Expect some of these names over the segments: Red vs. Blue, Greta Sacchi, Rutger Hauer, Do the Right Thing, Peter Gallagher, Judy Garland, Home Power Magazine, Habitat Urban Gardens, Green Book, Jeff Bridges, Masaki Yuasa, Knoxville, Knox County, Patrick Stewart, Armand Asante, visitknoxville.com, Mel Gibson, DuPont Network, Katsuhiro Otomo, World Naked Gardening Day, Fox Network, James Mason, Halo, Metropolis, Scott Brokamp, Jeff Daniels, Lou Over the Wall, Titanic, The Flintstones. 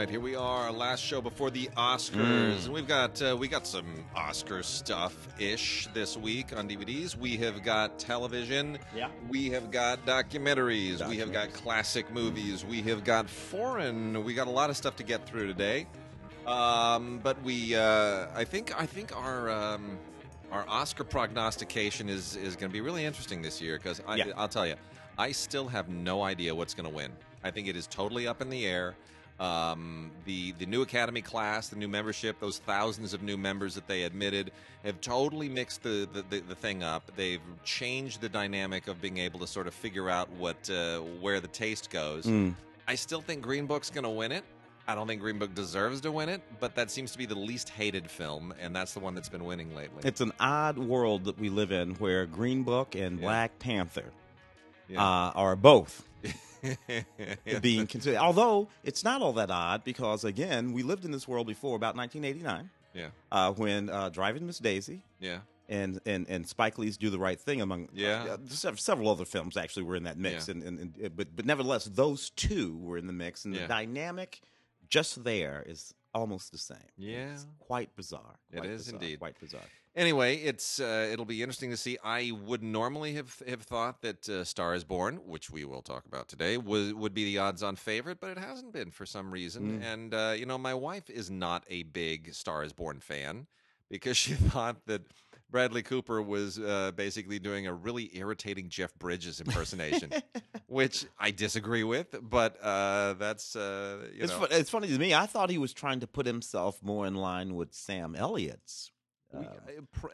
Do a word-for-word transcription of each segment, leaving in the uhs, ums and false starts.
right, here we are, our last show before the Oscars. Mm. We've got uh, we got some Oscar stuff-ish this week on D V Ds. We have got television. Yeah. We have got documentaries. documentaries. We have got classic movies. We have got foreign. We got a lot of stuff to get through today. Um, but we, uh, I think, I think our. Um, Our Oscar prognostication is, is going to be really interesting this year because yeah. I'll tell you, I still have no idea what's going to win. I think it is totally up in the air. Um, the, the new Academy class, the new membership, those thousands of new members that they admitted have totally mixed the, the, the, the thing up. They've changed the dynamic of being able to sort of figure out what uh, where the taste goes. Mm. I still think Green Book's going to win it. I don't think Green Book deserves to win it, but that seems to be the least hated film, and that's the one that's been winning lately. It's an odd world that we live in where Green Book and yeah. Black Panther yeah. uh, are both being considered. Although, it's not all that odd because, again, we lived in this world before about nineteen eighty-nine yeah. uh, when uh, Driving Miss Daisy yeah. and, and, and Spike Lee's Do the Right Thing, among yeah. uh, several other films actually were in that mix. Yeah. And, and, and but, but nevertheless, those two were in the mix, and yeah. the dynamic... Just there is almost the same. Yeah, it's quite bizarre. Quite it is bizarre, indeed quite bizarre. Anyway, it's uh, it'll be interesting to see. I would normally have have thought that uh, Star Is Born, which we will talk about today, would would be the odds-on favorite, but it hasn't been for some reason. Mm. And uh, you know, my wife is not a big Star Is Born fan because she thought that Bradley Cooper was uh, basically doing a really irritating Jeff Bridges impersonation, which I disagree with, but uh, that's, uh, you it's know. Fu it's funny to me. I thought he was trying to put himself more in line with Sam Elliott's. Uh,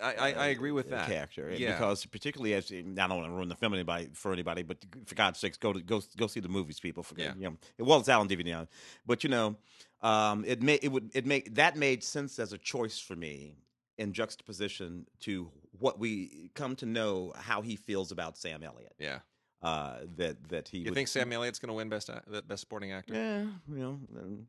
I, I, I agree with that character, yeah. because particularly as I don't want to ruin the film anybody for anybody, but for God's sakes, go to go go see the movies, people. For, yeah. you know, well, it's out on D V D now, but you know, um, it may it would it make that made sense as a choice for me. In juxtaposition to what we come to know how he feels about Sam Elliott. Yeah. Uh, that that he You would, think Sam Elliott's going to win best best supporting actor? Yeah, you know. Um,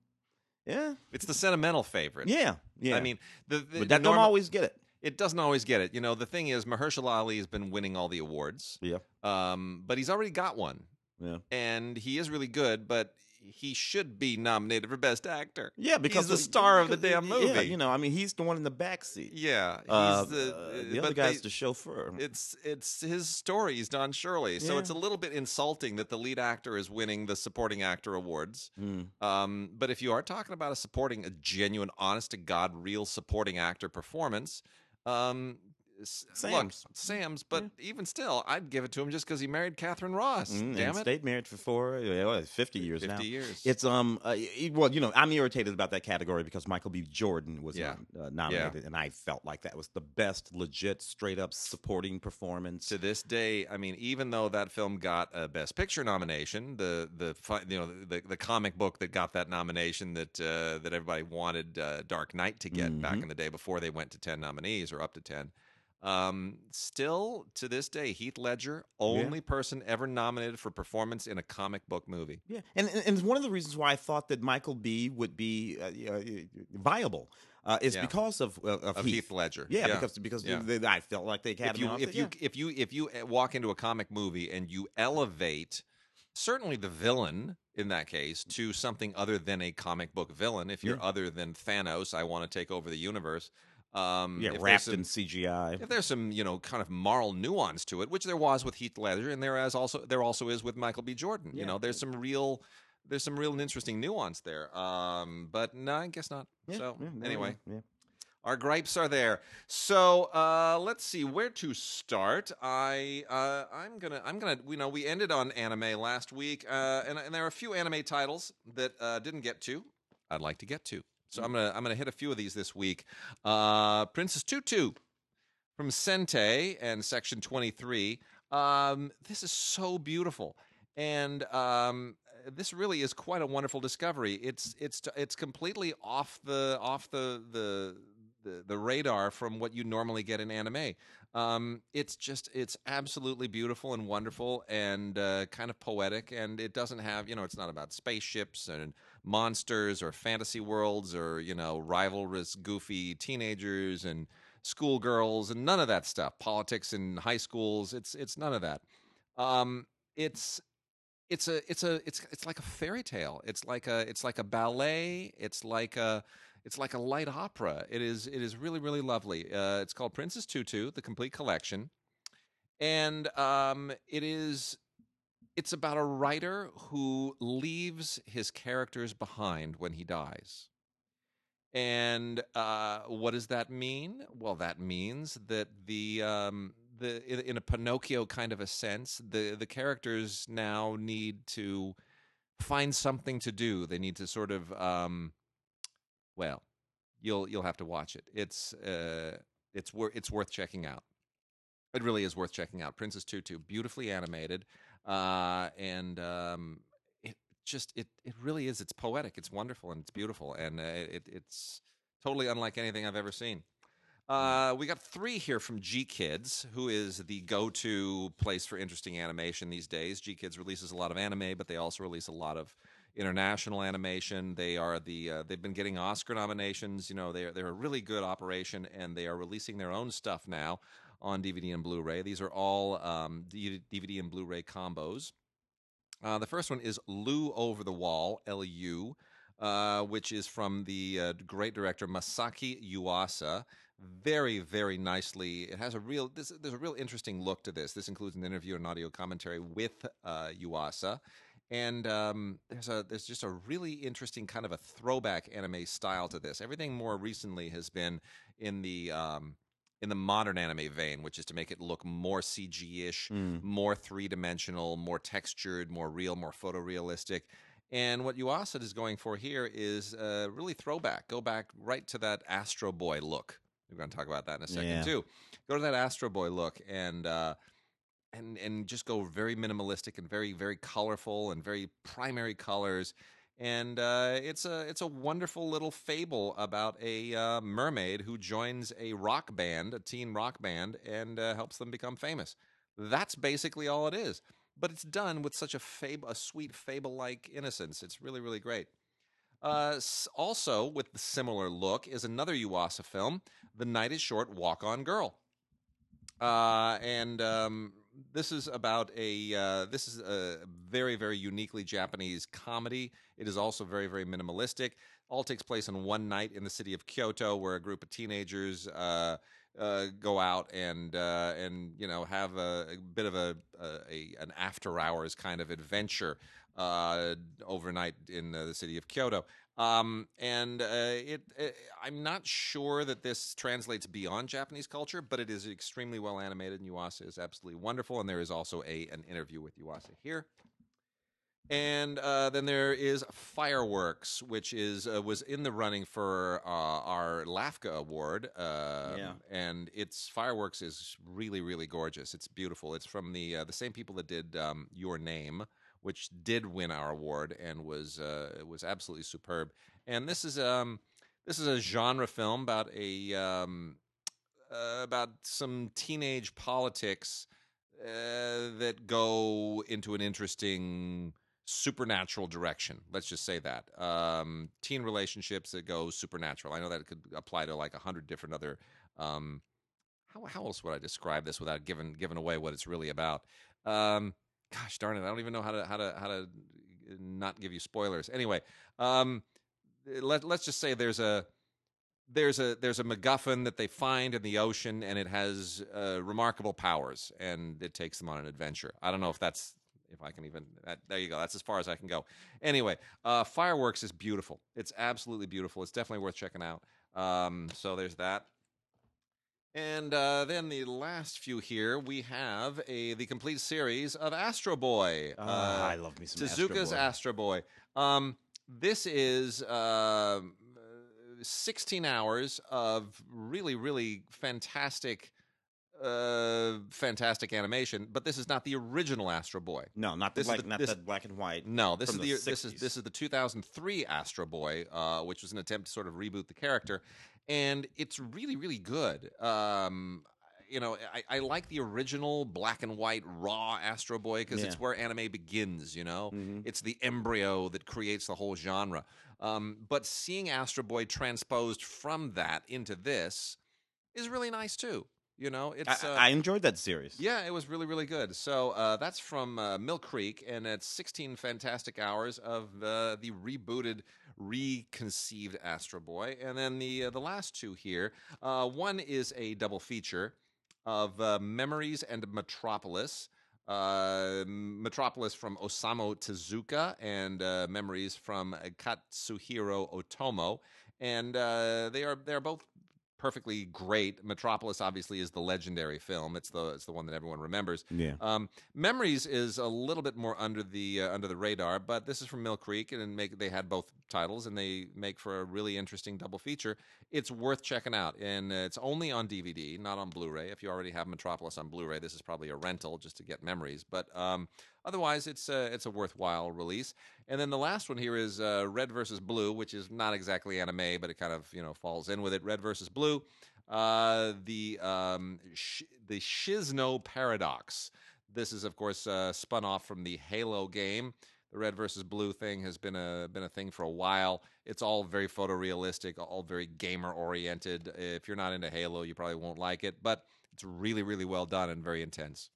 yeah. It's the sentimental favorite. Yeah. Yeah. I mean, the, the But that normal, don't always get it. It doesn't always get it. You know, the thing is Mahershala Ali has been winning all the awards. Yeah. Um, but he's already got one. Yeah. And he is really good, but he should be nominated for Best Actor. Yeah, because he's the, the star of the damn movie. Yeah, you know, I mean, he's the one in the backseat. Yeah, he's uh, the uh, the other guy's they, the chauffeur. It's it's his story. He's Don Shirley, yeah. so it's a little bit insulting that the lead actor is winning the supporting actor awards. Mm. Um, but if you are talking about a supporting, a genuine, honest to God, real supporting actor performance, um, Sam's, look, Sam's, but yeah. even still, I'd give it to him just because he married Catherine Ross. Mm, damn and it, stayed married for four, well, fifty years fifty now. Fifty years. It's um, uh, well, you know, I'm irritated about that category because Michael B. Jordan was yeah. uh, nominated, yeah. and I felt like that was the best, legit, straight up supporting performance to this day. I mean, even though that film got a Best Picture nomination, the the you know the the comic book that got that nomination that uh, that everybody wanted uh, Dark Knight to get mm-hmm. back in the day before they went to ten nominees or up to ten. Um, still to this day, Heath Ledger, only yeah. person ever nominated for performance in a comic book movie. Yeah, and and one of the reasons why I thought that Michael B. would be uh, viable uh, is yeah. because of uh, of, of Heath. Heath Ledger. Yeah, yeah. because because yeah. They, they, I felt like they had if you if, the, you yeah. if you if you walk into a comic movie and you elevate certainly the villain in that case to something other than a comic book villain. If you're yeah. other than Thanos, I want to take over the universe. Um, yeah, wrapped some, in C G I. If there's some, you know, kind of moral nuance to it, which there was with Heath Ledger, and there as also there also is with Michael B. Jordan. Yeah. You know, there's some real, there's some real and interesting nuance there. Um, but no, I guess not. Yeah, so yeah, anyway, yeah. our gripes are there. So uh, let's see where to start. I uh, I'm gonna I'm gonna you know we ended on anime last week, uh, and and there are a few anime titles that uh, didn't get to. I'd like to get to. So I'm gonna I'm gonna hit a few of these this week. Uh, Princess Tutu from Sente and Section twenty-three. Um, this is so beautiful, and um, this really is quite a wonderful discovery. It's it's it's completely off the off the the the, the radar from what you normally get in anime. Um, it's just it's absolutely beautiful and wonderful and uh, kind of poetic, and it doesn't have you know it's not about spaceships and monsters or fantasy worlds or you know rivalrous goofy teenagers and schoolgirls and none of that stuff, politics in high schools, it's it's none of that. Um it's It's a, it's a, it's, it's like a fairy tale. It's like a, it's like a ballet. It's like a, it's like a light opera. It is, it is really, really lovely. Uh, it's called Princess Tutu, The Complete Collection, and um, it is, it's about a writer who leaves his characters behind when he dies. And uh, what does that mean? Well, that means that the um, the in a Pinocchio kind of a sense, the the characters now need to find something to do. They need to sort of um, well, you'll you'll have to watch it. It's uh, it's worth it's worth checking out. It really is worth checking out. Princess Tutu, beautifully animated, uh, and. Um, Just it, it really is. It's poetic. It's wonderful and it's beautiful, and uh, it it's totally unlike anything I've ever seen. Uh, we got three here from GKids, who is the go-to place for interesting animation these days. GKids releases a lot of anime, but they also release a lot of international animation. They are the uh, they've been getting Oscar nominations. You know, they're they're a really good operation, and they are releasing their own stuff now on D V D and Blu-ray. These are all um, D V D and Blu-ray combos. Uh, the first one is Lou Over the Wall, L U, uh, which is from the uh, great director Masaki Yuasa. Very, very nicely. It has a real. This, there's a real interesting look to this. This includes an interview and audio commentary with uh, Yuasa, and um, there's a there's just a really interesting kind of a throwback anime style to this. Everything more recently has been in the. Um, in the modern anime vein, which is to make it look more C G-ish, mm. more three-dimensional, more textured, more real, more photorealistic. And what Yuasa is going for here is uh, really throwback. Go back right to that Astro Boy look. We're going to talk about that in a second, yeah. too. Go to that Astro Boy look and, uh, and, and just go very minimalistic and very, very colorful and very primary colors. And uh, it's a it's a wonderful little fable about a uh, mermaid who joins a rock band, a teen rock band, and uh, helps them become famous. That's basically all it is. But it's done with such a fable, a sweet fable-like innocence. It's really, really great. Uh, also, with the similar look, is another Yuasa film, The Night is Short, Walk on Girl. Uh, and... Um, This is about a uh, this is a very, very uniquely Japanese comedy. It is also very, very minimalistic. All takes place in one night in the city of Kyoto, where a group of teenagers uh, uh, go out and uh, and you know have a, a bit of a, a an after hours kind of adventure uh, overnight in uh, the city of Kyoto. Um, and uh, it, it, I'm not sure that this translates beyond Japanese culture, but it is extremely well animated, and Yuasa is absolutely wonderful. And there is also a an interview with Yuasa here. And uh, then there is Fireworks, which is uh, was in the running for uh, our L A F C A award. Uh, yeah. And it's Fireworks is really, really gorgeous. It's beautiful. It's from the uh, the same people that did um, Your Name, which did win our award and was uh, it was absolutely superb. And this is um this is a genre film about a um, uh, about some teenage politics uh, that go into an interesting supernatural direction. Let's just say that um, teen relationships that go supernatural. I know that it could apply to like a hundred different other. Um, how how else would I describe this without giving giving away what it's really about? Um, Gosh darn it! I don't even know how to how to how to not give you spoilers. Anyway, um, let let's just say there's a there's a there's a MacGuffin that they find in the ocean, and it has uh, remarkable powers, and it takes them on an adventure. I don't know if that's if I can even. That, there you go. That's as far as I can go. Anyway, uh, Fireworks is beautiful. It's absolutely beautiful. It's definitely worth checking out. Um, so there's that. And uh, then the last few here, we have a the complete series of Astro Boy. Uh, uh, I love me some Tezuka's Astro Boy. Astro Boy. Um, this is uh, sixteen hours of really, really fantastic, uh, fantastic animation. But this is not the original Astro Boy. No, not the, black, the, not this, the black and white. No, this is the, the this is this is the two thousand three Astro Boy, uh, which was an attempt to sort of reboot the character. And it's really, really good. Um, you know, I, I like the original black and white raw Astro Boy because yeah. it's where anime begins, you know? Mm-hmm. It's the embryo that creates the whole genre. Um, but seeing Astro Boy transposed from that into this is really nice, too. You know, it's. I, uh, I enjoyed that series. Yeah, it was really, really good. So uh, that's from uh, Mill Creek, and it's sixteen fantastic hours of uh, the rebooted, reconceived Astro Boy. And then the uh, the last two here. Uh, one is a double feature of uh, Memories and Metropolis. Uh, Metropolis from Osamu Tezuka, and uh, Memories from Katsuhiro Otomo, and uh, they are they are both. Perfectly great. Metropolis obviously is the legendary film. It's the it's the one that everyone remembers. Yeah. Um, Memories is a little bit more under the uh, under the radar, but this is from Mill Creek, and make they had both titles, and they make for a really interesting double feature. It's worth checking out, and uh, it's only on D V D, not on Blu-ray. If you already have Metropolis on Blu-ray, this is probably a rental just to get Memories. But um, otherwise, it's uh, it's a worthwhile release. And then the last one here is uh, Red versus. Blue, which is not exactly anime, but it kind of, you know, falls in with it. Red versus. Blue, uh, the um, sh the Shizno Paradox. This is, of course, uh, spun off from the Halo game. The Red versus. Blue thing has been a been a thing for a while. It's all very photorealistic, all very gamer oriented. If you're not into Halo, you probably won't like it, but it's really, really well done and very intense.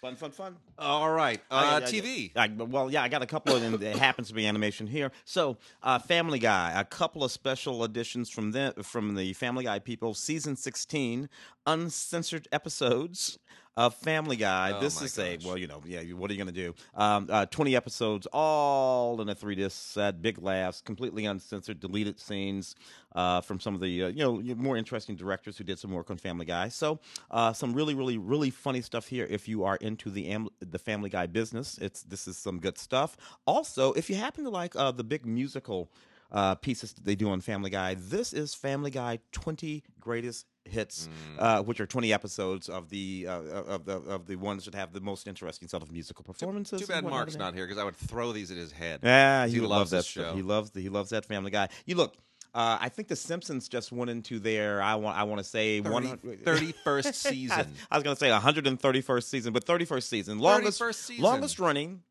Fun, fun, fun. All right. Uh, I, I, T V. I, well, yeah, I got a couple of them that happens to be animation here. So, uh, Family Guy, a couple of special editions from the, from the Family Guy people. Season sixteen, uncensored episodes of Family Guy. Oh, this is gosh. a, well, you know, yeah, what are you going to do? Um, uh, twenty episodes, all in a three-disc set, big laughs, completely uncensored, deleted scenes uh, from some of the, uh, you know, more interesting directors who did some work on Family Guy. So, uh, some really, really, really funny stuff here if you are in into the am the Family Guy business. It's this is some good stuff. Also, if you happen to like uh, the big musical uh, pieces that they do on Family Guy, this is Family Guy twenty Greatest Hits, mm. uh, which are twenty episodes of the uh, of the of the ones that have the most interesting set of musical performances. Too, too bad Mark's not here because I would throw these at his head. Yeah, he, he loves that show. He loves the, he loves that Family Guy. You look. Uh, I think The Simpsons just went into their, I want I want to say, thirty-first season. I, I was going to say one hundred thirty-first season, but thirty-first season. Longest, thirty-first season. Longest running,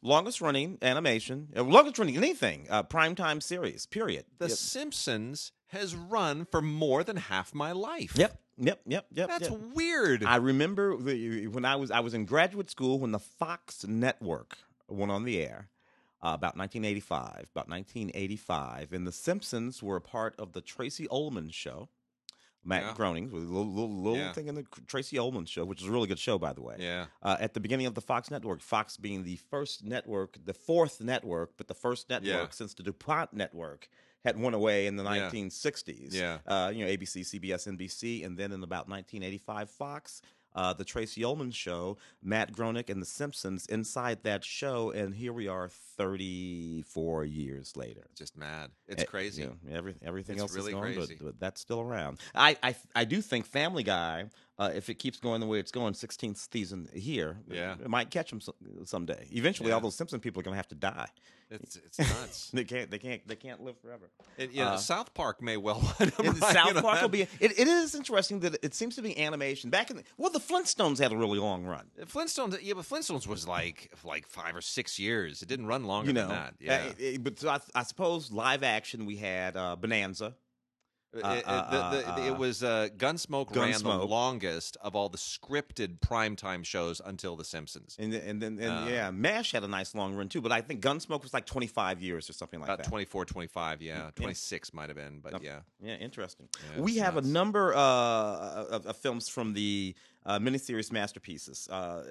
longest running animation, uh, longest running anything, uh, primetime series, period. The yep. Simpsons has run for more than half my life. Yep. Yep, yep, yep. That's yep. weird. I remember the, when I was I was in graduate school when the Fox Network went on the air. Uh, about nineteen eighty-five, about nineteen eighty-five, and The Simpsons were a part of the Tracy Ullman Show. Matt yeah. Groening's with a little, little, little yeah. thing in the Tracy Ullman Show, which is a really good show, by the way. Yeah. Uh, at the beginning of the Fox Network, Fox being the first network, the fourth network, but the first network yeah. since the DuPont Network had went away in the yeah. nineteen sixties. Yeah. Uh, you know, A B C, C B S, N B C, and then in about nineteen eighty-five, Fox. Uh, the Tracy Ullman Show, Matt Groening and The Simpsons inside that show, and here we are thirty-four years later. Just mad. It's it, crazy. You know, every, everything it's else really is gone, crazy. But, but that's still around. I, I, I do think Family Guy, uh, if it keeps going the way it's going, sixteenth season here, yeah. it, it might catch them so, someday. Eventually, yeah. all those Simpson people are going to have to die. It's, it's nuts. they can't. They can't. They can't live forever. It, yeah, uh, South Park may well. It, South Park that. will be. It, it is interesting that it seems to be animation. Back in the, well, the Flintstones had a really long run. Flintstones, yeah, but Flintstones was like like five or six years. It didn't run longer you know, than that. Yeah, uh, it, but I, I suppose live action we had uh, Bonanza. It, uh, it, uh, the, the, uh, it was uh, Gunsmoke, Gunsmoke ran the longest of all the scripted primetime shows until The Simpsons. And then, and, and, and, uh, yeah, MASH had a nice long run, too. But I think Gunsmoke was like twenty-five years or something like about that. About twenty-four, twenty-five, yeah. twenty-six might have been, but uh, yeah. Yeah, interesting. Yeah, we have nuts. a number uh, of, of films from the uh, miniseries masterpieces. Uh,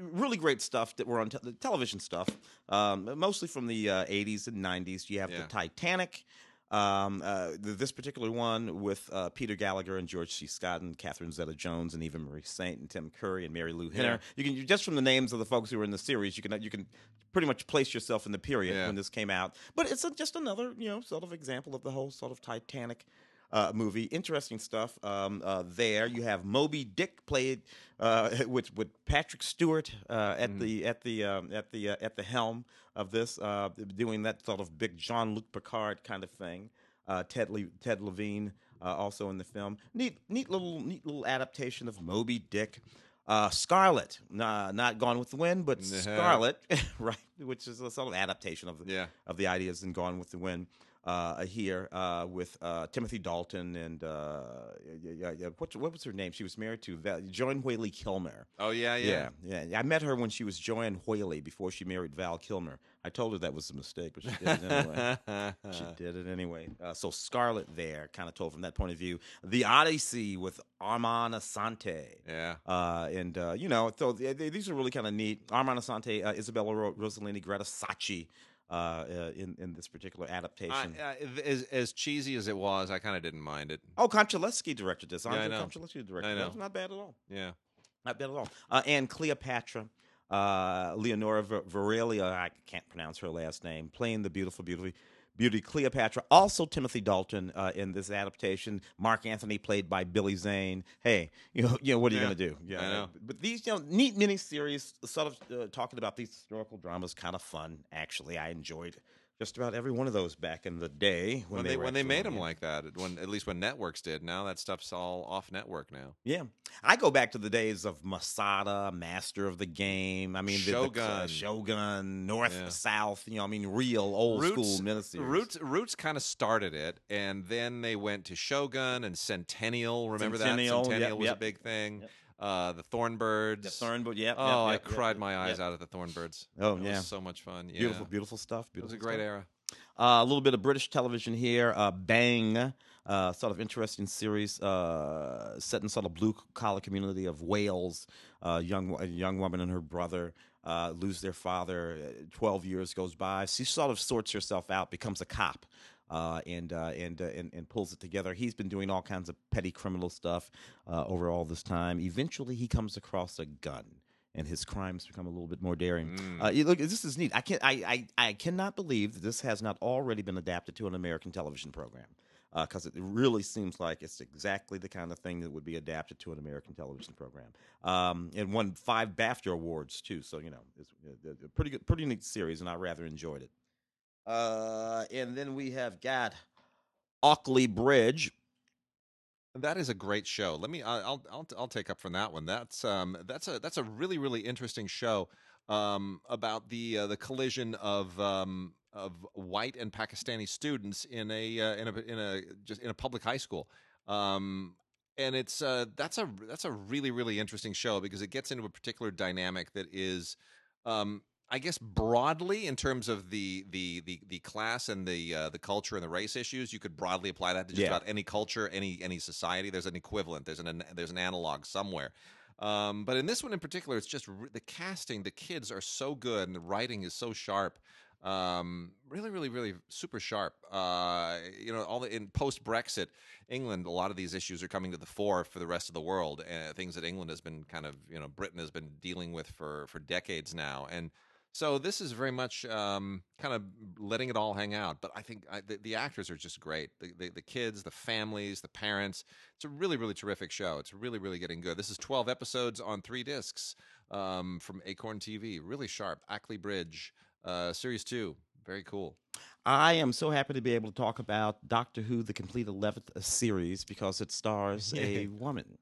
really great stuff that were on te the television stuff, um, mostly from the uh, eighties and nineties. You have yeah. the Titanic. Um, uh, this particular one with uh, Peter Gallagher and George C. Scott and Catherine Zeta-Jones and Eva Marie Saint and Tim Curry and Mary Lou Henner. Yeah. You can just from the names of the folks who were in the series, you can you can pretty much place yourself in the period yeah. when this came out. But it's a, just another you know sort of example of the whole sort of Titanic uh, movie. Interesting stuff um, uh, there. You have Moby Dick played uh, with with Patrick Stewart uh, at mm. the at the um, at the uh, at the helm of this, uh, doing that sort of big Jean-Luc Picard kind of thing. Uh, Ted, Le Ted Levine uh, also in the film. Neat, neat little, neat little adaptation of Moby Dick. Uh, Scarlet, nah, not Gone with the Wind, but Scarlet, right? Which is a sort of adaptation of the yeah. of the ideas in Gone with the Wind. uh, here uh, with uh, Timothy Dalton and uh, yeah, yeah, yeah. What, what was her name? She was married to Val- Joan Whaley Kilmer. Oh, yeah, yeah. Yeah, yeah. I met her when she was Joanne Whaley before she married Val Kilmer. I told her that was a mistake, but she did it anyway. she did it anyway. Uh, so Scarlet there kind of told from that point of view. The Odyssey with Armand Asante. Yeah. Uh, and, uh, you know, so they, they, these are really kind of neat. Armand Asante, uh, Isabella Ro- Rossellini, Greta Sacchi. Uh, uh, in in this particular adaptation, I, I, as as cheesy as it was, I kind of didn't mind it. Oh, Konchalovsky directed this. Andre yeah, Konchalovsky directed. I know. That's not bad at all. Yeah, not bad at all. Uh, and Cleopatra, uh, Leonora Ver- Varelia, I can't pronounce her last name, playing the beautiful, beautiful beauty Cleopatra. Also Timothy Dalton uh, in this adaptation. Mark Anthony played by Billy Zane. Hey, you know, you know what are you yeah, going to do? Yeah, I know. But these, you know, neat miniseries, sort of uh, talking about these historical dramas, kind of fun. Actually, I enjoyed just about every one of those back in the day when, when they, they when they made them like that. When at least when networks did. Now that stuff's all off network now. Yeah, I go back to the days of Masada, Master of the Game. I mean, Shogun, the, the, uh, Shogun, North yeah. South. You know, I mean, real old Roots, school miniseries. Roots Roots kind of started it, and then they went to Shogun and Centennial. Remember Centennial, that Centennial yep, was yep. a big thing. Yep. Uh, the Thornbirds. The Thornbirds, yeah. Oh, yep, yep, I yep, cried yep, my eyes yep. out at the Thornbirds. Oh, it yeah. It was so much fun. Yeah. Beautiful, beautiful stuff. Beautiful it was a great stuff. Era. Uh, a little bit of British television here. Uh, Bang, uh, sort of interesting series uh, set in sort of blue-collar community of Wales. Uh, young, a young woman and her brother uh, lose their father. Twelve years goes by. She sort of sorts herself out, becomes a cop. Uh, and, uh, and, uh, and and pulls it together. He's been doing all kinds of petty criminal stuff uh, over all this time. Eventually, he comes across a gun, and his crimes become a little bit more daring. Mm. Uh, you look, this is neat. I can't, I, I, I cannot believe that this has not already been adapted to an American television program, because uh, it really seems like it's exactly the kind of thing that would be adapted to an American television program. Um, and won five BAFTA awards too. So you know, it's a pretty good, pretty neat series, and I rather enjoyed it. Uh, and then we have got Ockley Bridge. That is a great show. Let me, I'll, I'll, I'll take up from that one. That's, um, that's a, that's a really, really interesting show, um, about the, uh, the collision of, um, of white and Pakistani students in a, uh, in a, in a, just in a public high school. Um, and it's, uh, that's a, that's a really, really interesting show because it gets into a particular dynamic that is, um, I guess broadly in terms of the the the, the class and the uh, the culture and the race issues, you could broadly apply that to just yeah. about any culture, any any society. There's an equivalent. There's an, an there's an analog somewhere. Um, but in this one in particular, it's just re- the casting. The kids are so good, and the writing is so sharp. Um, really, really, really super sharp. Uh, you know, all the, in post-Brexit England, a lot of these issues are coming to the fore for the rest of the world. Uh, things that England has been kind of, you know, Britain has been dealing with for for decades now, and. So this is very much um, kind of letting it all hang out. But I think I, the, the actors are just great. The, the the kids, the families, the parents. It's a really, really terrific show. It's really, really getting good. This is twelve episodes on three discs um, from Acorn T V. Really sharp. Ockley Bridge, uh, Series two. Very cool. I am so happy to be able to talk about Doctor Who, the complete eleventh series, because it stars a woman.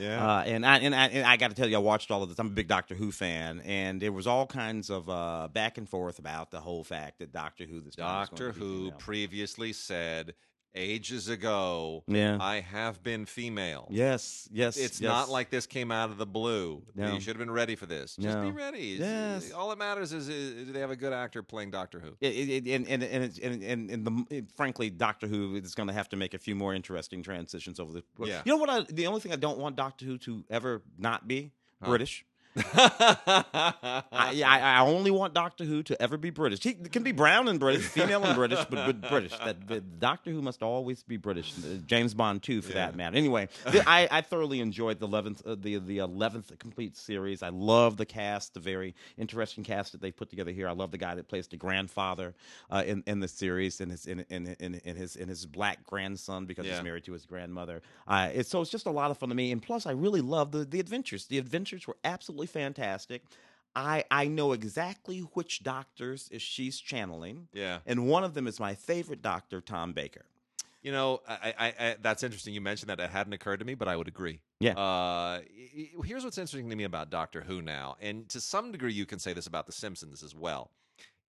Yeah, uh, and I and I, and I got to tell you, I watched all of this. I'm a big Doctor Who fan, and there was all kinds of uh, back and forth about the whole fact that Doctor Who, this Doctor Who previously said ages ago, yeah. I have been female. Yes, yes. It's yes. not like this came out of the blue. No. You should have been ready for this. Just no. be ready. Yes. All that matters is, is do they have a good actor playing Doctor Who? It, it, and and and and, and, and the, it, frankly, Doctor Who is going to have to make a few more interesting transitions over the. Yeah. You know what? I, the only thing I don't want Doctor Who to ever not be huh. British. I, I only want Doctor Who to ever be British. He can be brown and British, female and British, but, but British. That, that Doctor Who must always be British. James Bond too, for yeah. that matter. Anyway, th- I, I thoroughly enjoyed the eleventh, uh, the the eleventh complete series. I love the cast, the very interesting cast that they put together here. I love the guy that plays the grandfather uh, in in the series, and his in in, in, in his in his black grandson because yeah. he's married to his grandmother. Uh, it's, so it's just a lot of fun to me, and plus I really love the the adventures. The adventures were absolutely fantastic. I I know exactly which doctors is she's channeling. Yeah, and one of them is my favorite doctor, Tom Baker. You know, I, I, I that's interesting. You mentioned that. It hadn't occurred to me, but I would agree. Yeah. Uh, here's what's interesting to me about Doctor Who now, and to some degree, you can say this about The Simpsons as well,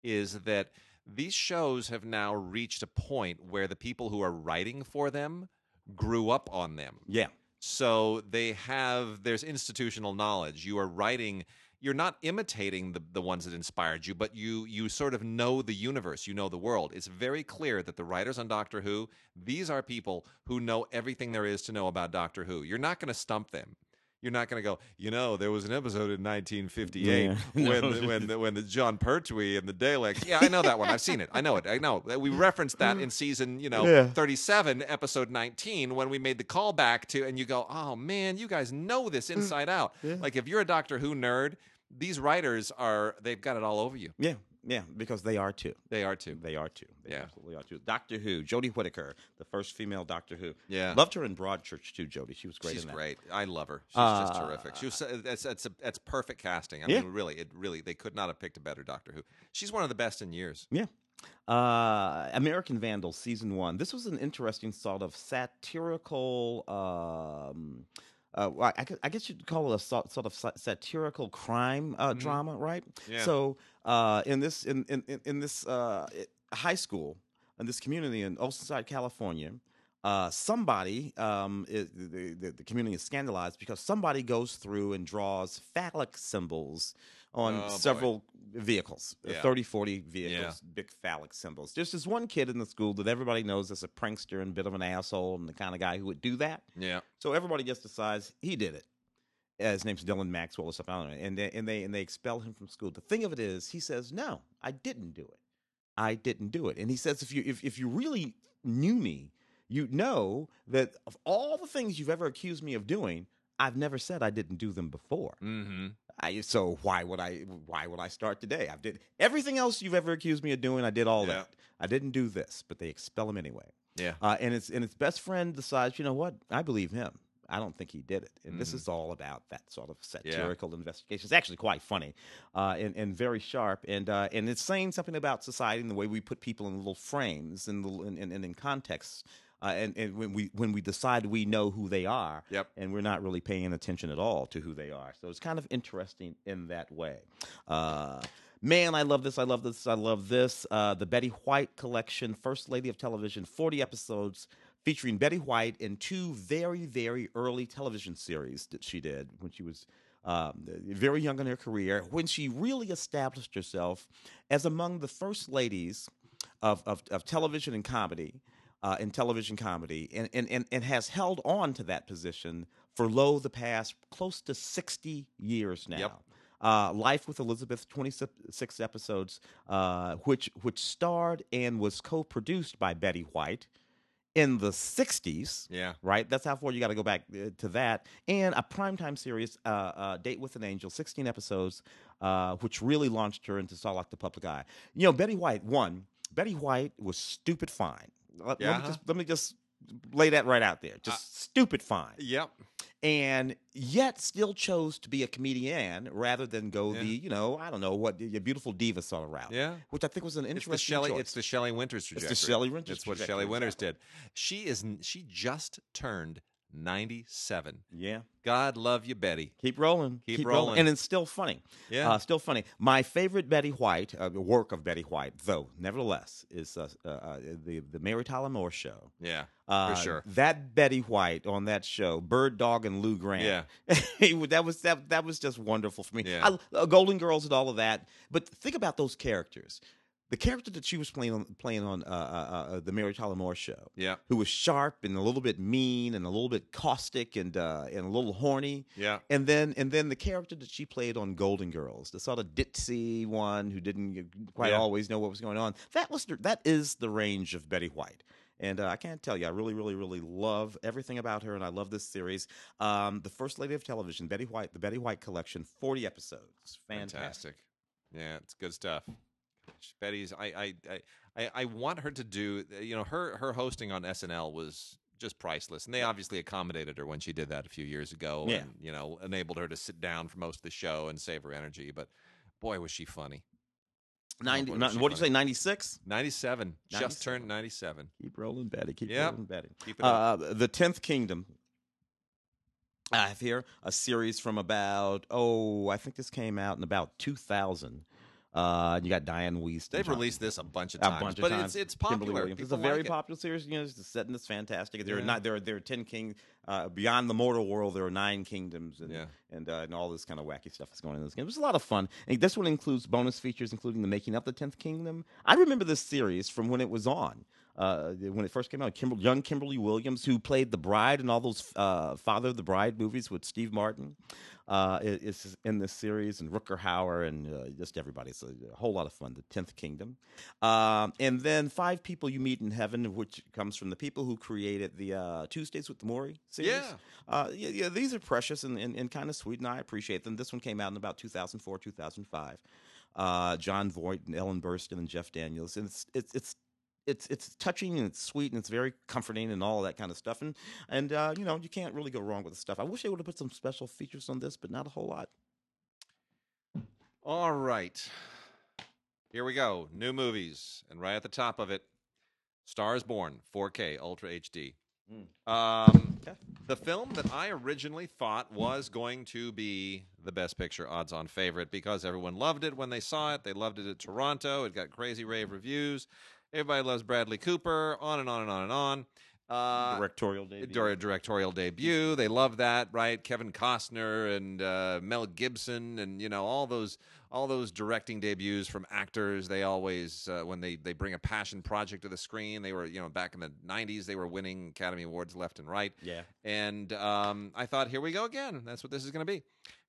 is that these shows have now reached a point where the people who are writing for them grew up on them. Yeah. So they have, there's institutional knowledge. You are writing, you're not imitating the, the ones that inspired you, but you you sort of know the universe, you know the world. It's very clear that the writers on Doctor Who, these are people who know everything there is to know about Doctor Who. You're not going to stump them. You're not going to go, you know, there was an episode in nineteen fifty-eight yeah. when, no. the, when, the, when the John Pertwee and the Daleks. Yeah, I know that one. I've seen it. I know it. I know. We referenced that in season, you know, yeah. thirty-seven, episode nineteen, when we made the callback to, and you go, oh, man, you guys know this inside out. Yeah. Like, if you're a Doctor Who nerd, these writers are, they've got it all over you. Yeah. Yeah, because they are too. They are too. They are too. They yeah. absolutely are too. Doctor Who, Jodie Whittaker, the first female Doctor Who. Yeah, loved her in Broadchurch too. Jodie, she was great. She's in that. great. I love her. She's uh, just terrific. She was. That's that's, a, that's perfect casting. I yeah. mean, really, it really they could not have picked a better Doctor Who. She's one of the best in years. Yeah. Uh, American Vandal season one. This was an interesting sort of satirical. Um, Uh, I, I guess you'd call it a sort of satirical crime uh, mm-hmm. drama, right? Yeah. So uh, in this in in in this uh, high school in this community in Oceanside, California, uh, somebody um, is, the, the, the community is scandalized because somebody goes through and draws phallic symbols on oh, several boy. vehicles, yeah. thirty, forty vehicles, yeah. big phallic symbols. There's this one kid in the school that everybody knows is a prankster and a bit of an asshole and the kind of guy who would do that. Yeah. So everybody just decides he did it. Uh, his name's Dylan Maxwell or something. I don't know. And they, and they and they expel him from school. The thing of it is, he says, "No, I didn't do it. I didn't do it." And he says, "If you if if you really knew me, you know that of all the things you've ever accused me of doing, I've never said I didn't do them before. Mm-hmm. I, so why would I? Why would I start today? I did everything else you've ever accused me of doing. I did all yeah. that. I didn't do this, but they expel him anyway. Yeah. Uh, and it's and its best friend decides, you know what? I believe him. I don't think he did it. And mm-hmm. this is all about that sort of satirical yeah. investigation. It's actually quite funny, uh, and and very sharp. And uh, and it's saying something about society and the way we put people in little frames and little and, and, and in contexts. Uh, and, and when we when we decide we know who they are, yep. and we're not really paying attention at all to who they are. So it's kind of interesting in that way. Uh, man, I love this, I love this, I love this. Uh, the Betty White collection, First Lady of Television, forty episodes featuring Betty White in two very, very early television series that she did when she was um, very young in her career, when she really established herself as among the first ladies of, of, of television and comedy. Uh, in television comedy, and, and, and, and has held on to that position for lo the past close to sixty years now. Yep. Uh, Life with Elizabeth, twenty-six episodes, uh, which, which starred and was co-produced by Betty White in the sixties. Yeah. Right? That's how far you got to go back to that. And a primetime series, uh, uh, Date with an Angel, sixteen episodes, uh, which really launched her into Sarlacc the Public Eye. You know, Betty White, one, Betty White was stupid fine. Let, yeah. let, me just, let me just lay that right out there. Just uh, stupid fine. Yep. And yet still chose to be a comedian rather than go yeah. the, you know, I don't know, what, your beautiful diva sort of route. Yeah. Which I think was an interesting it's the Shelley, choice. It's the Shelley Winters trajectory. It's the Shelley Winters trajectory. That's what Shelley Winters did. She is. She just turned ninety-seven. Yeah. God love you, Betty. Keep rolling. Keep, Keep rolling. rolling. And it's still funny. Yeah. Uh, still funny. My favorite Betty White, uh, the work of Betty White, though, nevertheless, is uh, uh, the, the Mary Tyler Moore Show. Yeah, uh, for sure. That Betty White on that show, Bird Dog and Lou Grant. Yeah. that, was, that, that was just wonderful for me. Yeah. I, uh, Golden Girls and all of that. But think about those characters. The character that she was playing on, playing on uh, uh, uh, the Mary Tyler Moore Show, yeah, who was sharp and a little bit mean and a little bit caustic and uh, and a little horny, yeah, and then and then the character that she played on Golden Girls, the sort of ditzy one who didn't quite yeah. always know what was going on, that was the, that is the range of Betty White. And uh, I can't tell you, I really, really, really love everything about her, and I love this series. Um, the First Lady of Television, Betty White, the Betty White Collection, forty episodes, fantastic, fantastic. Yeah, it's good stuff. Betty's, I, I, I, I want her to do, you know, her, her hosting on S N L was just priceless. And they obviously accommodated her when she did that a few years ago yeah. and, you know, enabled her to sit down for most of the show and save her energy. But boy, was she funny. ninety, oh, boy, was she what did funny. You say, ninety-six? ninety-seven. ninety-seven. Just turned ninety-seven. Keep rolling, Betty. Keep yep. rolling, Betty. Keep it uh, the tenth Kingdom. I have here a series from about, oh, I think this came out in about two thousand. Uh, you got Diane Wiest. They've released this a bunch of times, bunch of but times. it's it's popular. It's a very like popular it. series. You know, it's set in this fantastic. There yeah. are not there are there are ten kings uh, beyond the mortal world. There are nine kingdoms, and yeah. and, uh, and all this kind of wacky stuff is going on in this game. It was a lot of fun. And this one includes bonus features, including the making of the tenth kingdom. I remember this series from when it was on. Uh, when it first came out, Kimber- young Kimberly Williams, who played the bride in all those uh, Father of the Bride movies with Steve Martin, uh, is in this series, and Rutger Hauer and uh, just everybody. It's a, a whole lot of fun, The Tenth Kingdom. Um, and then Five People You Meet in Heaven, which comes from the people who created the uh, Tuesdays with the Maury series. Yeah. Uh, yeah, yeah, these are precious and, and, and kind of sweet, and I appreciate them. This one came out in about two thousand four, two thousand five. Uh, John Voight and Ellen Burstyn and Jeff Daniels. And it's it's it's It's it's touching and it's sweet and it's very comforting and all that kind of stuff, and and uh, you know, you can't really go wrong with the stuff. I wish they would have put some special features on this, but not a whole lot. All right, here we go. New movies, and right at the top of it, Star Is Born four K Ultra H D. Mm. Um, okay. The film that I originally thought was going to be the Best Picture odds-on favorite because everyone loved it when they saw it. They loved it at Toronto. It got crazy rave reviews. Everybody loves Bradley Cooper, on and on and on and on. Uh, directorial debut. Directorial debut. They love that, right? Kevin Costner and uh, Mel Gibson and, you know, all those all those directing debuts from actors. They always, uh, when they, they bring a passion project to the screen, they were, you know, back in the nineties, they were winning Academy Awards left and right. Yeah. And um, I thought, here we go again. That's what this is going to be.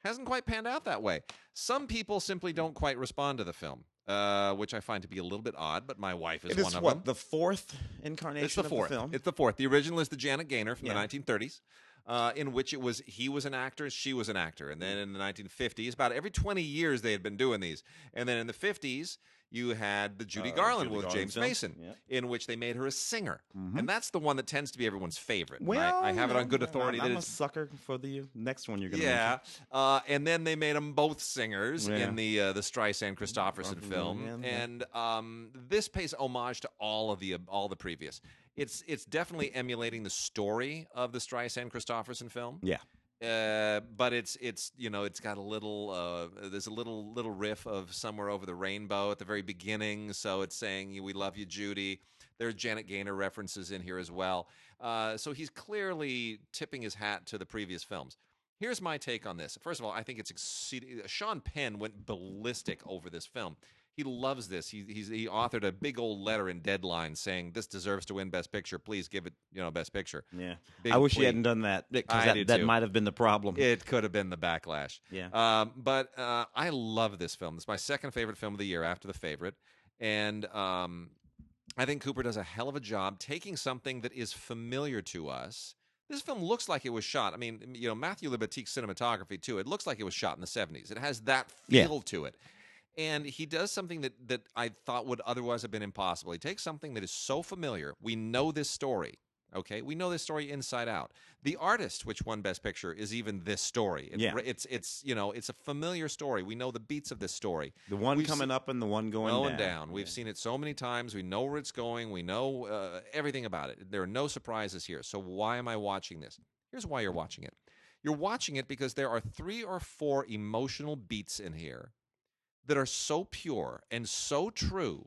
Hasn't quite panned out that way. Some people simply don't quite respond to the film. Uh, which I find to be a little bit odd, but my wife is, is one of what, them. It is what, the fourth incarnation it's the of fourth. the film? It's the fourth. The original is the Janet Gaynor from yeah. the nineteen thirties, uh, in which it was he was an actor, she was an actor. And then in the nineteen fifties, about every twenty years they had been doing these. And then in the fifties, you had the Judy uh, Garland Judy with Garland James film. Mason, yeah. in which they made her a singer. Mm-hmm. And that's the one that tends to be everyone's favorite. Well, I, I have it on good authority. I'm, I'm that it's, a sucker for the next one you're going to Yeah. Uh, and then they made them both singers yeah. in the uh, the Streisand-Christofferson mm-hmm. film. Mm-hmm. And um, this pays homage to all of the uh, all the previous. It's, it's definitely emulating the story of the Streisand-Christofferson film. Yeah. Uh, but it's it's you know it's got a little uh, there's a little little riff of Somewhere Over the Rainbow at the very beginning, so it's saying we love you, Judy. There are Janet Gaynor references in here as well, uh, so he's clearly tipping his hat to the previous films. Here's my take on this. First of all, I think it's exceeding. Sean Penn went ballistic over this film. He loves this. He he's, he authored a big old letter in Deadline saying this deserves to win Best Picture. Please give it, you know, Best Picture. Yeah, big I wish plea. He hadn't done that because that, that might have been the problem. It could have been the backlash. Yeah, um, but uh, I love this film. It's my second favorite film of the year after The Favorite, and um, I think Cooper does a hell of a job taking something that is familiar to us. This film looks like it was shot. I mean, you know, Mathieu Le Batique's cinematography too. It looks like it was shot in the seventies. It has that feel yeah. to it. And he does something that, that I thought would otherwise have been impossible. He takes something that is so familiar. We know this story, okay? We know this story inside out. The Artist, which won Best Picture, is even this story. It's, yeah. it's, it's you know, it's a familiar story. We know the beats of this story. The one We've coming se- up and the one going, going down. down. We've yeah. seen it so many times. We know where it's going. We know uh, everything about it. There are no surprises here. So why am I watching this? Here's why you're watching it. You're watching it because there are three or four emotional beats in here that are so pure and so true